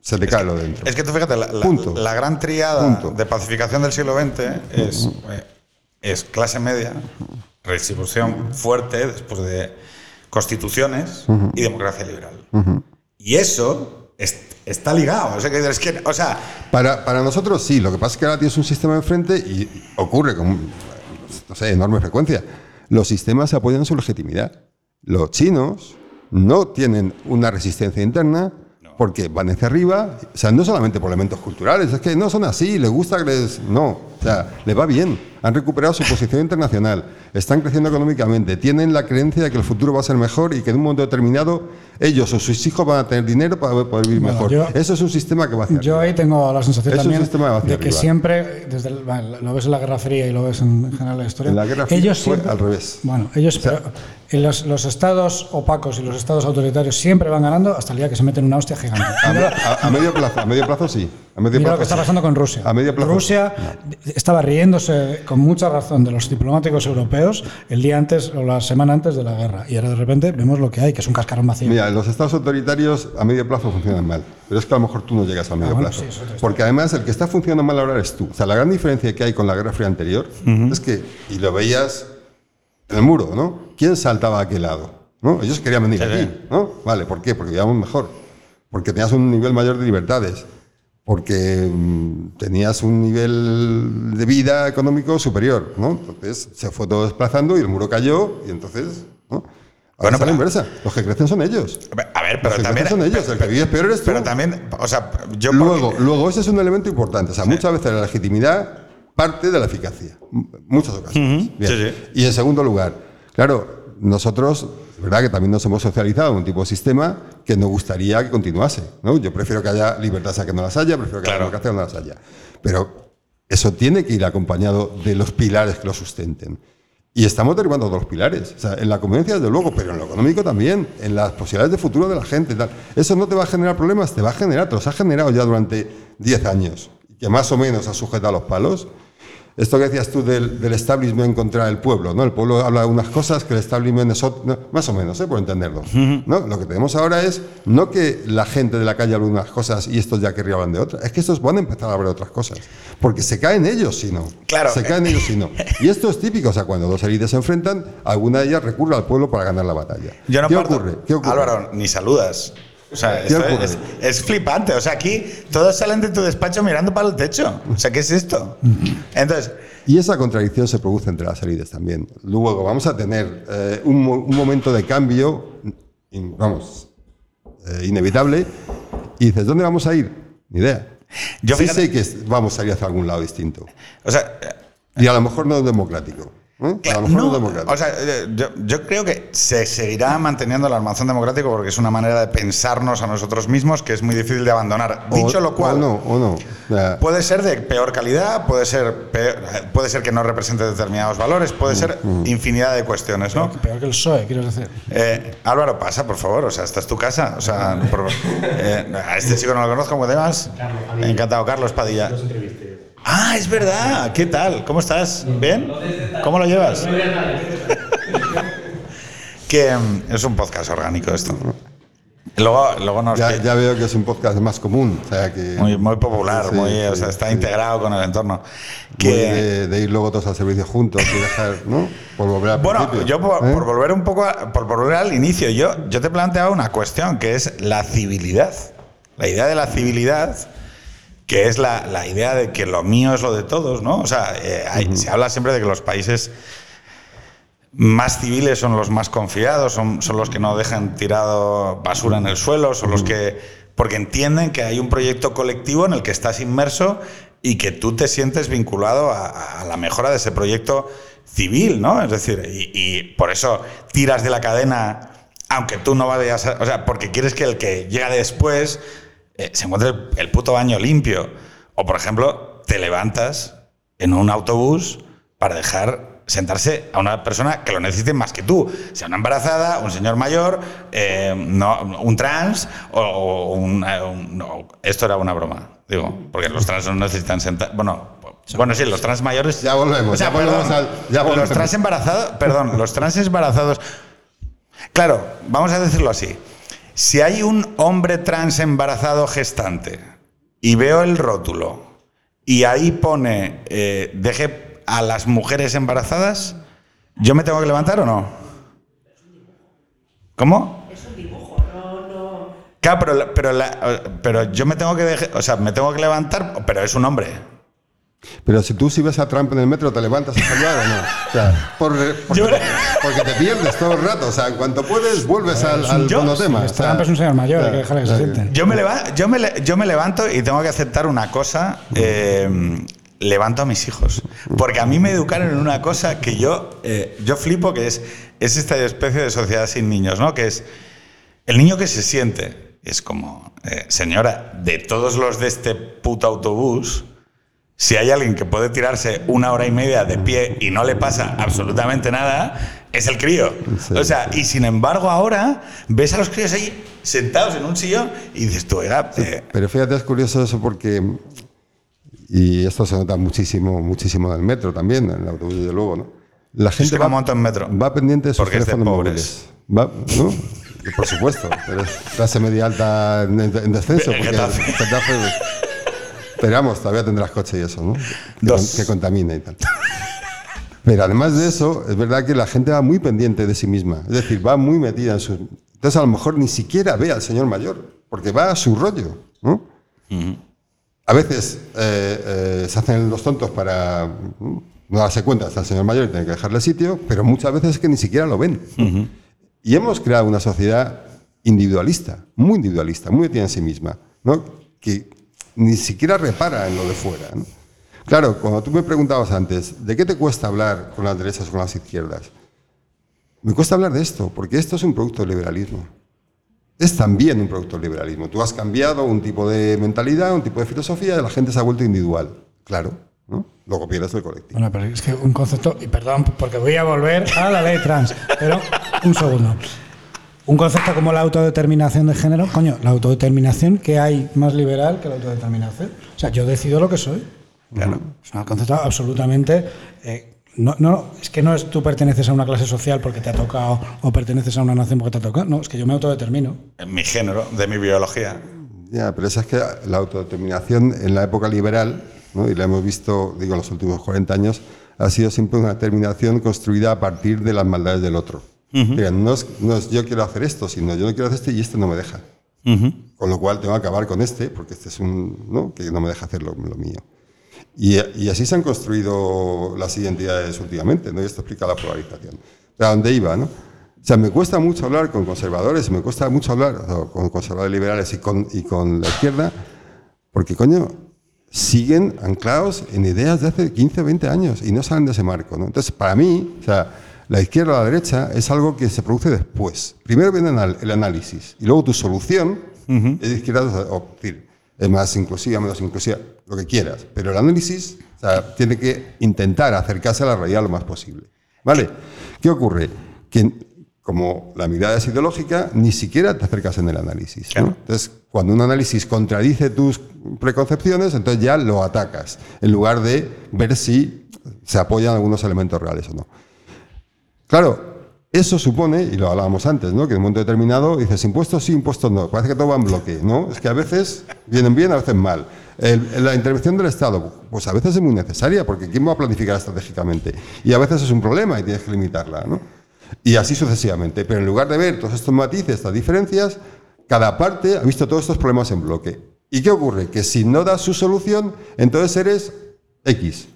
se te es cae que, lo dentro. Es que tú fíjate, la, la, la gran triada Punto. de pacificación del siglo veinte es, es clase media, redistribución fuerte después de constituciones uh-huh. y democracia liberal. Uh-huh. Y eso es... está ligado, o sea, que, es que, o sea para, para nosotros sí, lo que pasa es que ahora tienes un sistema enfrente y ocurre con, no sé, enorme frecuencia, los sistemas apoyan su legitimidad. Los chinos no tienen una resistencia interna porque van hacia arriba, o sea, no solamente por elementos culturales, es que no son así, les gusta, les, no, o sea, les va bien, han recuperado su posición internacional, están creciendo económicamente, tienen la creencia de que el futuro va a ser mejor y que en un momento determinado ellos o sus hijos van a tener dinero para poder vivir bueno, mejor. Yo, Eso es un sistema que va hacia arriba. Yo ahí tengo la sensación es también un sistema que de que arriba. Siempre, desde el, bueno, lo ves en la Guerra Fría y lo ves en general en la historia, en la Guerra Fría ellos fue siempre, al revés. Bueno, ellos... O sea, pero, Los, los estados opacos y los estados autoritarios siempre van ganando hasta el día que se meten una hostia gigante. A, a, a medio plazo, a medio plazo sí. A medio Mira plazo, lo que está pasando sí. con Rusia. A medio plazo, Rusia no. estaba riéndose con mucha razón de los diplomáticos europeos el día antes o la semana antes de la guerra. Y ahora de repente vemos lo que hay, que es un cascarón vacío. Mira, los estados autoritarios a medio plazo funcionan mal. Pero es que a lo mejor tú no llegas a medio ah, bueno, plazo. Sí, porque además el que está funcionando mal ahora eres tú. O sea, la gran diferencia que hay con la Guerra Fría anterior uh-huh. es que, y lo veías en el muro, ¿no? ¿Quién saltaba a aquel lado? ¿No? Ellos querían venir sí, aquí, ¿no? Vale, ¿por qué? Porque vivíamos mejor, porque tenías un nivel mayor de libertades, porque tenías un nivel de vida económico superior, ¿no? Entonces se fue todo desplazando y el muro cayó y entonces, ¿no? Ahora bueno, pero, la inversa. Los que crecen son ellos. A ver, pero también son ellos. Pero, el que vive peor es tú. Pero también, o sea, yo luego, porque... luego ese es un elemento importante. O sea, sí. muchas veces la legitimidad parte de la eficacia, muchas ocasiones. Uh-huh. Bien. Sí, sí. Y en segundo lugar, claro, nosotros, verdad que también nos hemos socializado en un tipo de sistema que nos gustaría que continuase, ¿no? Yo prefiero que haya libertades a que no las haya, prefiero que claro. haya democracia a que no las haya. Pero eso tiene que ir acompañado de los pilares que lo sustenten. Y estamos derivando de los pilares, o sea, en la convivencia desde luego, pero en lo económico también, en las posibilidades de futuro de la gente, tal. Eso no te va a generar problemas, te va a generar, te los ha generado ya durante diez años, que más o menos ha sujetado los palos. Esto que decías tú del, del establishment contra el pueblo, ¿no? El pueblo habla de unas cosas que el establishment es otro, no, más o menos, ¿eh? Por entenderlo, ¿no? Lo que tenemos ahora es no que la gente de la calle habla de unas cosas y estos ya querrían hablar de otras, es que estos van a empezar a hablar de otras cosas, porque se caen ellos si no. Claro. Se caen ellos si no. Y esto es típico, o sea, cuando dos élites se enfrentan, alguna de ellas recurre al pueblo para ganar la batalla. Yo no ¿Qué, ocurre? ¿Qué ocurre? Álvaro, ni saludas. O sea, esto es, es flipante. O sea, aquí todos salen de tu despacho mirando para el techo. O sea, ¿qué es esto? Entonces, y esa contradicción se produce entre las élites también. Luego vamos a tener eh, un, un momento de cambio, vamos, eh, inevitable. Y dices, ¿dónde vamos a ir? Ni idea. Yo sí fíjate, sé que vamos a ir hacia algún lado distinto. O sea, y a lo mejor no es democrático. ¿Eh? A lo mejor no, no es o sea, yo, yo creo que se seguirá manteniendo el armazón democrático porque es una manera de pensarnos a nosotros mismos que es muy difícil de abandonar. O, Dicho lo cual, o no, o no. Ya. Puede ser de peor calidad, puede ser, peor, puede ser que no represente determinados valores, puede mm, ser mm. infinidad de cuestiones, ¿no? Peor, peor que el P S O E, quiero decir. Eh, Álvaro, pasa, por favor, o sea, esta es tu casa. O sea, por, eh, a este chico no lo conozco, ¿cómo te llamas? Encantado, Carlos Padilla. Los entrevisté. Ah, es verdad. ¿Qué tal? ¿Cómo estás? ¿Bien? ¿Cómo lo llevas? Que es un podcast orgánico esto. Luego, luego nos ya, ya veo que es un podcast más común, o sea, que muy, muy popular, sí, muy, sí, o sea, está sí, integrado sí. con el entorno. Que de, de ir luego todos al servicio juntos y dejar, ¿no? Por volver al bueno, principio. yo por, ¿eh? por volver un poco, a, por volver al inicio, yo, yo te planteaba una cuestión que es la civilidad, la idea de la civilidad. Que es la, la idea de que lo mío es lo de todos, ¿no? O sea, eh, hay, uh-huh. se habla siempre de que los países más civiles son los más confiados, son, son los que no dejan tirado basura en el suelo, son uh-huh. los que... Porque entienden que hay un proyecto colectivo en el que estás inmerso y que tú te sientes vinculado a, a la mejora de ese proyecto civil, ¿no? Es decir, y, y por eso tiras de la cadena, aunque tú no vayas a... O sea, porque quieres que el que llega después... Eh, se encuentra el, el puto baño limpio. O, por ejemplo, te levantas en un autobús para dejar sentarse a una persona que lo necesite más que tú. Sea una embarazada, un señor mayor, eh, no, un trans o, o un... un no, esto era una broma, digo, porque los trans no necesitan sentar... Bueno, bueno sí, los trans mayores... Ya volvemos. O sea, ya volvemos perdón, al, ya volvemos. Los trans embarazados... Perdón, los trans embarazados... Claro, vamos a decirlo así. Si hay un hombre trans embarazado gestante y veo el rótulo y ahí pone eh, deje a las mujeres embarazadas, ¿yo me tengo que levantar o no? ¿Cómo? Es un dibujo, no, no. Claro, pero, pero, la, pero yo me tengo que dejar, o sea, me tengo que levantar, pero es un hombre. Pero si tú si ves a Trump en el metro, ¿te levantas a saludar o no? O sea, por, por, yo... porque te pierdes todo el rato. O sea, en cuanto puedes, vuelves ver, al, al monotema. Si o sea, Trump es un señor mayor, claro, hay que dejar que claro. se sienten. Yo me, levanto, yo, me, yo me levanto y tengo que aceptar una cosa. Eh, levanto a mis hijos. Porque a mí me educaron en una cosa que yo, eh, yo flipo, que es, es esta especie de sociedad sin niños, ¿no? Que es el niño que se siente. Es como, eh, señora, de todos los de este puto autobús... Si hay alguien que puede tirarse una hora y media de pie y no le pasa absolutamente nada, es el crío. Sí. O sea, y sin embargo ahora ves a los críos ahí sentados en un sillón y dices tú, era... Sí, pero fíjate, es curioso eso porque... Y esto se nota muchísimo, muchísimo en el metro también, en el autobús desde luego, ¿no? La gente va, en metro, va pendiente de sus teléfonos móviles. Va, ¿no? Por supuesto, pero es clase media alta en, en descenso. Porque Getafe. Getafe, pero vamos, todavía tendrás coche y eso, ¿no? Dos. Que, que contamine y tal. Pero además de eso, es verdad que la gente va muy pendiente de sí misma. Es decir, va muy metida en su... Entonces, a lo mejor ni siquiera ve al señor mayor, porque va a su rollo, ¿no? Uh-huh. A veces eh, eh, se hacen los tontos para no darse cuenta hasta el señor mayor y tener que dejarle sitio, pero muchas veces es que ni siquiera lo ven. Uh-huh. Y hemos creado una sociedad individualista, muy individualista, muy metida en sí misma, ¿no? Que ni siquiera repara en lo de fuera, ¿no? Claro, cuando tú me preguntabas antes, ¿de qué te cuesta hablar con las derechas o con las izquierdas? Me cuesta hablar de esto, porque esto es un producto del liberalismo. Es también un producto del liberalismo. Tú has cambiado un tipo de mentalidad, un tipo de filosofía, y la gente se ha vuelto individual. Claro, ¿no? Luego pierdes el colectivo. Bueno, pero es que un concepto... Y perdón, porque voy a volver a la ley trans, pero un segundo... Un concepto como la autodeterminación de género, coño, la autodeterminación, ¿qué hay más liberal que la autodeterminación? O sea, yo decido lo que soy. Claro. Es un concepto absolutamente... Eh, no, no, es que no es tú perteneces a una clase social porque te ha tocado o perteneces a una nación porque te ha tocado. No, es que yo me autodetermino. En mi género, de mi biología. Ya, pero esa es que la autodeterminación en la época liberal, ¿no? Y la hemos visto, digo, en los últimos cuarenta años, ha sido siempre una determinación construida a partir de las maldades del otro. Uh-huh. Digan, no, es, no es yo quiero hacer esto, sino yo no quiero hacer este y este no me deja. Uh-huh. Con lo cual tengo que acabar con este, porque este es un... ¿no? Que no me deja hacer lo, lo mío. Y, y así se han construido las identidades últimamente, ¿no? Y esto explica la polarización. ¿De dónde iba, no? O sea, me cuesta mucho hablar con conservadores, me cuesta mucho hablar o, con conservadores liberales y con, y con la izquierda, porque, coño, siguen anclados en ideas de hace quince, veinte años y no salen de ese marco, ¿no? Entonces, para mí, o sea... La izquierda o la derecha es algo que se produce después. Primero viene el análisis y luego tu solución uh-huh. es izquierda o es más inclusiva, menos inclusiva, lo que quieras. Pero el análisis, o sea, tiene que intentar acercarse a la realidad lo más posible. ¿Vale? ¿Qué ocurre? Que como la mirada es ideológica, ni siquiera te acercas en el análisis, ¿no? Claro. Entonces, cuando un análisis contradice tus preconcepciones, entonces ya lo atacas, en lugar de ver si se apoyan algunos elementos reales o no. Claro, eso supone, y lo hablábamos antes, ¿no? Que en un momento determinado dices impuestos sí, impuestos no. Parece que todo va en bloque, ¿no? Es que a veces vienen bien, a veces mal. El, la intervención del Estado, pues a veces es muy necesaria, porque ¿quién va a planificar estratégicamente? Y a veces es un problema y tienes que limitarla, ¿no? Y así sucesivamente. Pero en lugar de ver todos estos matices, estas diferencias, cada parte ha visto todos estos problemas en bloque. ¿Y qué ocurre? Que si no das su solución, entonces eres X.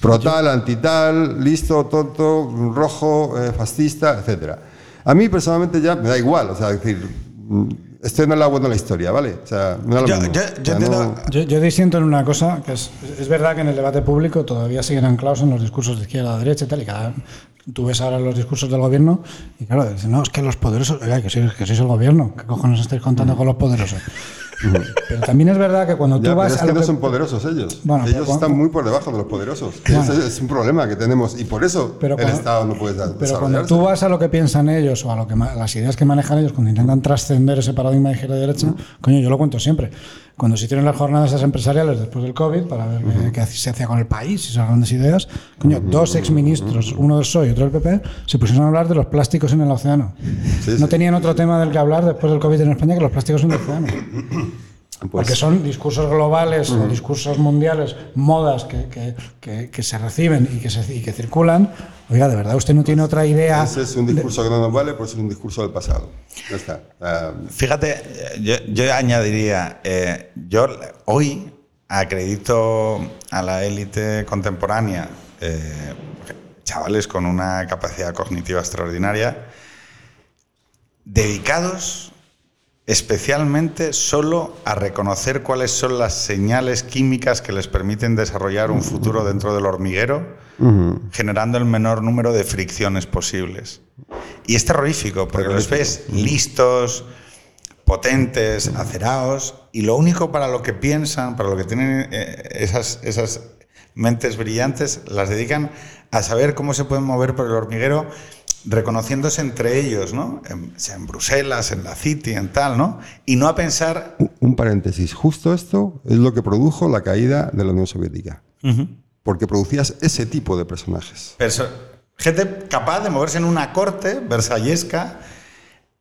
Protal, antital, listo, tonto, rojo, eh, fascista, etcétera. A mí personalmente ya me da igual, o sea, es decir, estoy en el agua de la historia, ¿vale? O sea, me da lo yo, mismo. Yo, yo, o sea, no... yo, yo disiento en una cosa, que es, es verdad que en el debate público todavía siguen anclados en los discursos de izquierda, derecha y tal, y cada, tú ves ahora los discursos del gobierno y claro, dicen, no, es que los poderosos, oiga, que sois, que sois el gobierno, ¿qué cojones estáis contando con los poderosos? Pero también es verdad que cuando tú ya, vas... Pero es que a no que... son poderosos ellos. Bueno, ellos cuando... están muy por debajo de los poderosos. Bueno. Ese es un problema que tenemos y por eso pero cuando... el Estado no puede desarrollarse. Pero cuando tú vas a lo que piensan ellos o a lo que las ideas que manejan ellos, cuando intentan trascender ese paradigma de izquierda y derecha, uh-huh. coño, yo lo cuento siempre. Cuando se hicieron las jornadas empresariales después del COVID para ver uh-huh. qué se hacía con el país y esas grandes ideas, coño, uh-huh. dos exministros, uno del P S O E y otro del P P, se pusieron a hablar de los plásticos en el océano. Sí, no sí, tenían sí, otro sí. tema del que hablar después del COVID en España que los plásticos en el océano. Pues, porque son discursos globales, uh-huh. discursos mundiales, modas que, que, que, que se reciben y que, se, y que circulan. Oiga, de verdad, usted no tiene otra idea. Ese es un discurso de... que no nos vale, por eso es un discurso del pasado. Ya está. Um... Fíjate, yo, yo añadiría, eh, yo hoy acredito a la élite contemporánea, eh, chavales con una capacidad cognitiva extraordinaria, dedicados especialmente solo a reconocer cuáles son las señales químicas que les permiten desarrollar un futuro dentro del hormiguero, uh-huh. generando el menor número de fricciones posibles. Y es terrorífico, porque terrorífico. Los ves listos, potentes, acerados, y lo único para lo que piensan, para lo que tienen esas, esas mentes brillantes, las dedican a saber cómo se pueden mover por el hormiguero, reconociéndose entre ellos, ¿no? En, sea en Bruselas, en la City, en tal, ¿no? Y no a pensar... Un, un paréntesis. Justo esto es lo que produjo la caída de la Unión Soviética. Uh-huh. Porque producías ese tipo de personajes. Perso- gente capaz de moverse en una corte versallesca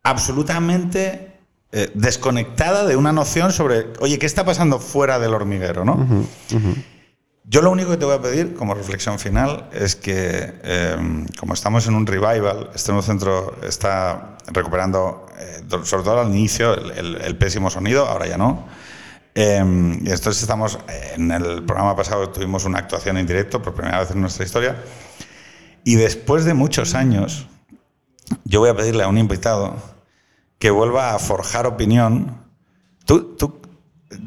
absolutamente eh, desconectada de una noción sobre, oye, ¿qué está pasando fuera del hormiguero, ¿no? Uh-huh, uh-huh. Yo lo único que te voy a pedir como reflexión final es que, eh, como estamos en un revival, este nuevo centro está recuperando, eh, sobre todo al inicio, el, el, el pésimo sonido, ahora ya no. Eh, y entonces estamos, en el programa pasado tuvimos una actuación en directo por primera vez en nuestra historia. Y después de muchos años, yo voy a pedirle a un invitado que vuelva a forjar opinión. Tú, tú,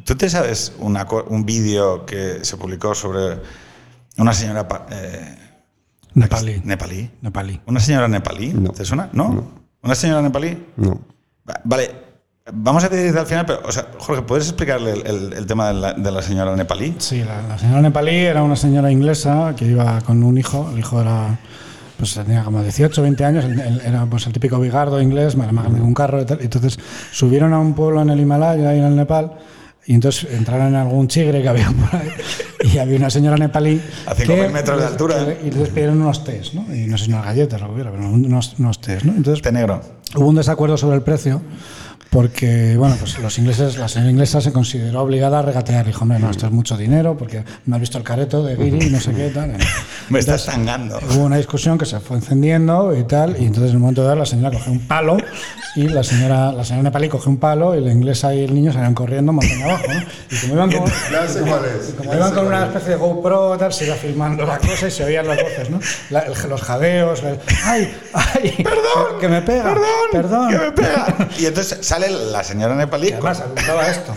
¿Tú te sabes una, un vídeo que se publicó sobre una señora eh, nepalí. nepalí? Nepalí. ¿Una señora nepalí? No. ¿Te suena? ¿No? ¿No? ¿Una señora nepalí? No. Vale, vamos a pedirte al final, pero, o sea, Jorge, ¿puedes explicarle el, el, el tema de la, de la señora nepalí? Sí, la, la señora nepalí era una señora inglesa que iba con un hijo, el hijo era... Pues tenía como dieciocho, veinte años, era pues el típico bigardo inglés, un carro y tal. Entonces subieron a un pueblo en el Himalaya y en el Nepal, y entonces entraron en algún chigre que había por ahí, y había una señora nepalí a cinco mil metros de altura, que, y les pidieron unos tés, ¿no? Y no sé si unas galletas o lo que hubiera, pero unos, unos tés, ¿no? Entonces té negro. Hubo un desacuerdo sobre el precio, porque bueno, pues los ingleses, la señora inglesa se consideró obligada a regatear. Dijo, hombre, no, esto es mucho dinero, porque no has visto el careto de Giri y no sé qué tal. Entonces, me estás tangando. Hubo una discusión que se fue encendiendo y tal, y entonces en el momento de dar la señora cogió un palo, y la señora, la señora nepalí cogió un palo, y la inglesa y el niño salieron corriendo montaña abajo, ¿no? Y como iban con, y como, y como iban con una especie de GoPro, tal, se iba filmando la cosa y se oían las voces, ¿no? La, el, los jadeos, el, ay, ay, perdón, que me pega, perdón, perdón, que me pega. Y entonces sale la señora nepalí. Que además apuntaba esto.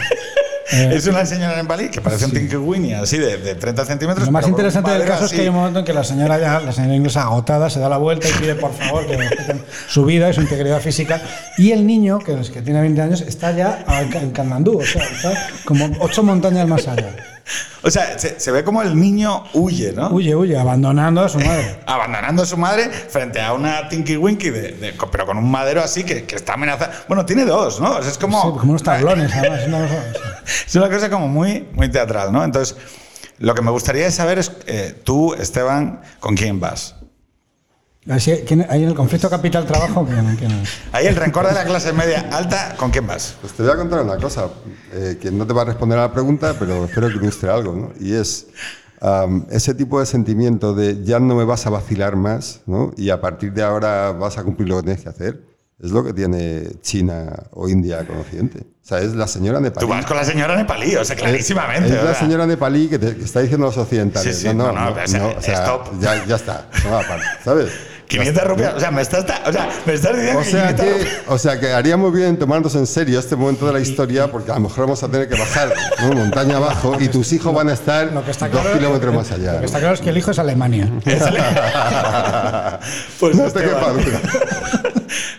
Eh, es una señora nepalí que parece sí. un tinkiwini, así de, de treinta centímetros. Lo más interesante del caso así. Es que hay un momento en que la señora, ya, la señora inglesa agotada se da la vuelta y pide por favor que respeten su vida y su integridad física. Y el niño, que, es, que tiene veinte años, está ya en Kanmandú, o sea, está como ocho montañas más allá. O sea, se, se ve como el niño huye, ¿no? Huye, huye, abandonando a su madre. Abandonando a su madre frente a una Tinky Winky, de, de, pero con un madero así que, que está amenazado. Bueno, tiene dos, ¿no? O sea, es como... Sí, como unos tablones, además. Es una, es una cosa como muy, muy teatral, ¿no? Entonces, lo que me gustaría saber es, eh, tú, Esteban, ¿con quién vas? Así, ¿quién, ¿Hay en el conflicto capital-trabajo? ¿Quién, quién es? Ahí el rencor de la clase media-alta, ¿con quién vas? Pues te voy a contar una cosa, eh, que no te va a responder a la pregunta, pero espero que ilustre algo, ¿no? Y es um, ese tipo de sentimiento de ya no me vas a vacilar más, ¿no? Y a partir de ahora vas a cumplir lo que tienes que hacer. Es lo que tiene China o India con Occidente. O sea, es la señora nepalí. Tú vas con la señora nepalí, o sea, clarísimamente. Es, es la señora nepalí que te que está diciendo a los occidentales. Sí, sí, no, no, no, no, no, o sea, no, o sea, stop. Ya, ya está, no, aparte, ¿sabes? quinientas rupias, o sea, me estás, o sea, me estás diciendo o sea, que, que... O sea, que haríamos bien en tomarnos en serio este momento de la historia, porque a lo mejor vamos a tener que bajar, ¿no? Montaña abajo, y tus hijos van a estar dos claro, kilómetros más allá. Lo que está claro es que el hijo es Alemania. ¿Es Alemania? Pues no te quepa duda.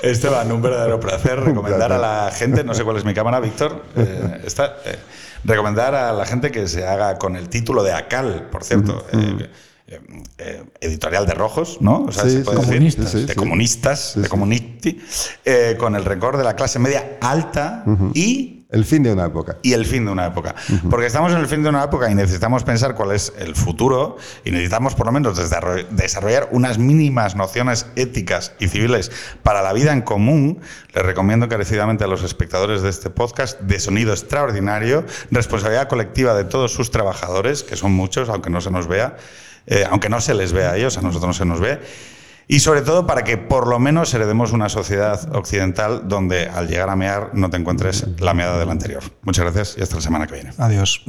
Esteban, un verdadero placer recomendar a la gente, no sé cuál es mi cámara, Víctor, eh, está, eh, recomendar a la gente que se haga con el título de ACAL, por cierto, eh, eh, eh, editorial de rojos, ¿no? O sea, sí, se puede sí, decir, sí, sí, de comunistas, sí, sí. de comunisti, eh, con el rencor de la clase media alta uh-huh. y... El fin de una época. Y el fin de una época. Uh-huh. Porque estamos en el fin de una época y necesitamos pensar cuál es el futuro y necesitamos por lo menos desarrollar unas mínimas nociones éticas y civiles para la vida en común. Les recomiendo encarecidamente a los espectadores de este podcast de sonido extraordinario, responsabilidad colectiva de todos sus trabajadores, que son muchos, aunque no se nos vea, eh, aunque no se les vea a ellos, a nosotros no se nos ve. Y sobre todo para que por lo menos heredemos una sociedad occidental donde al llegar a mear no te encuentres la meada del anterior. Muchas gracias y hasta la semana que viene. Adiós.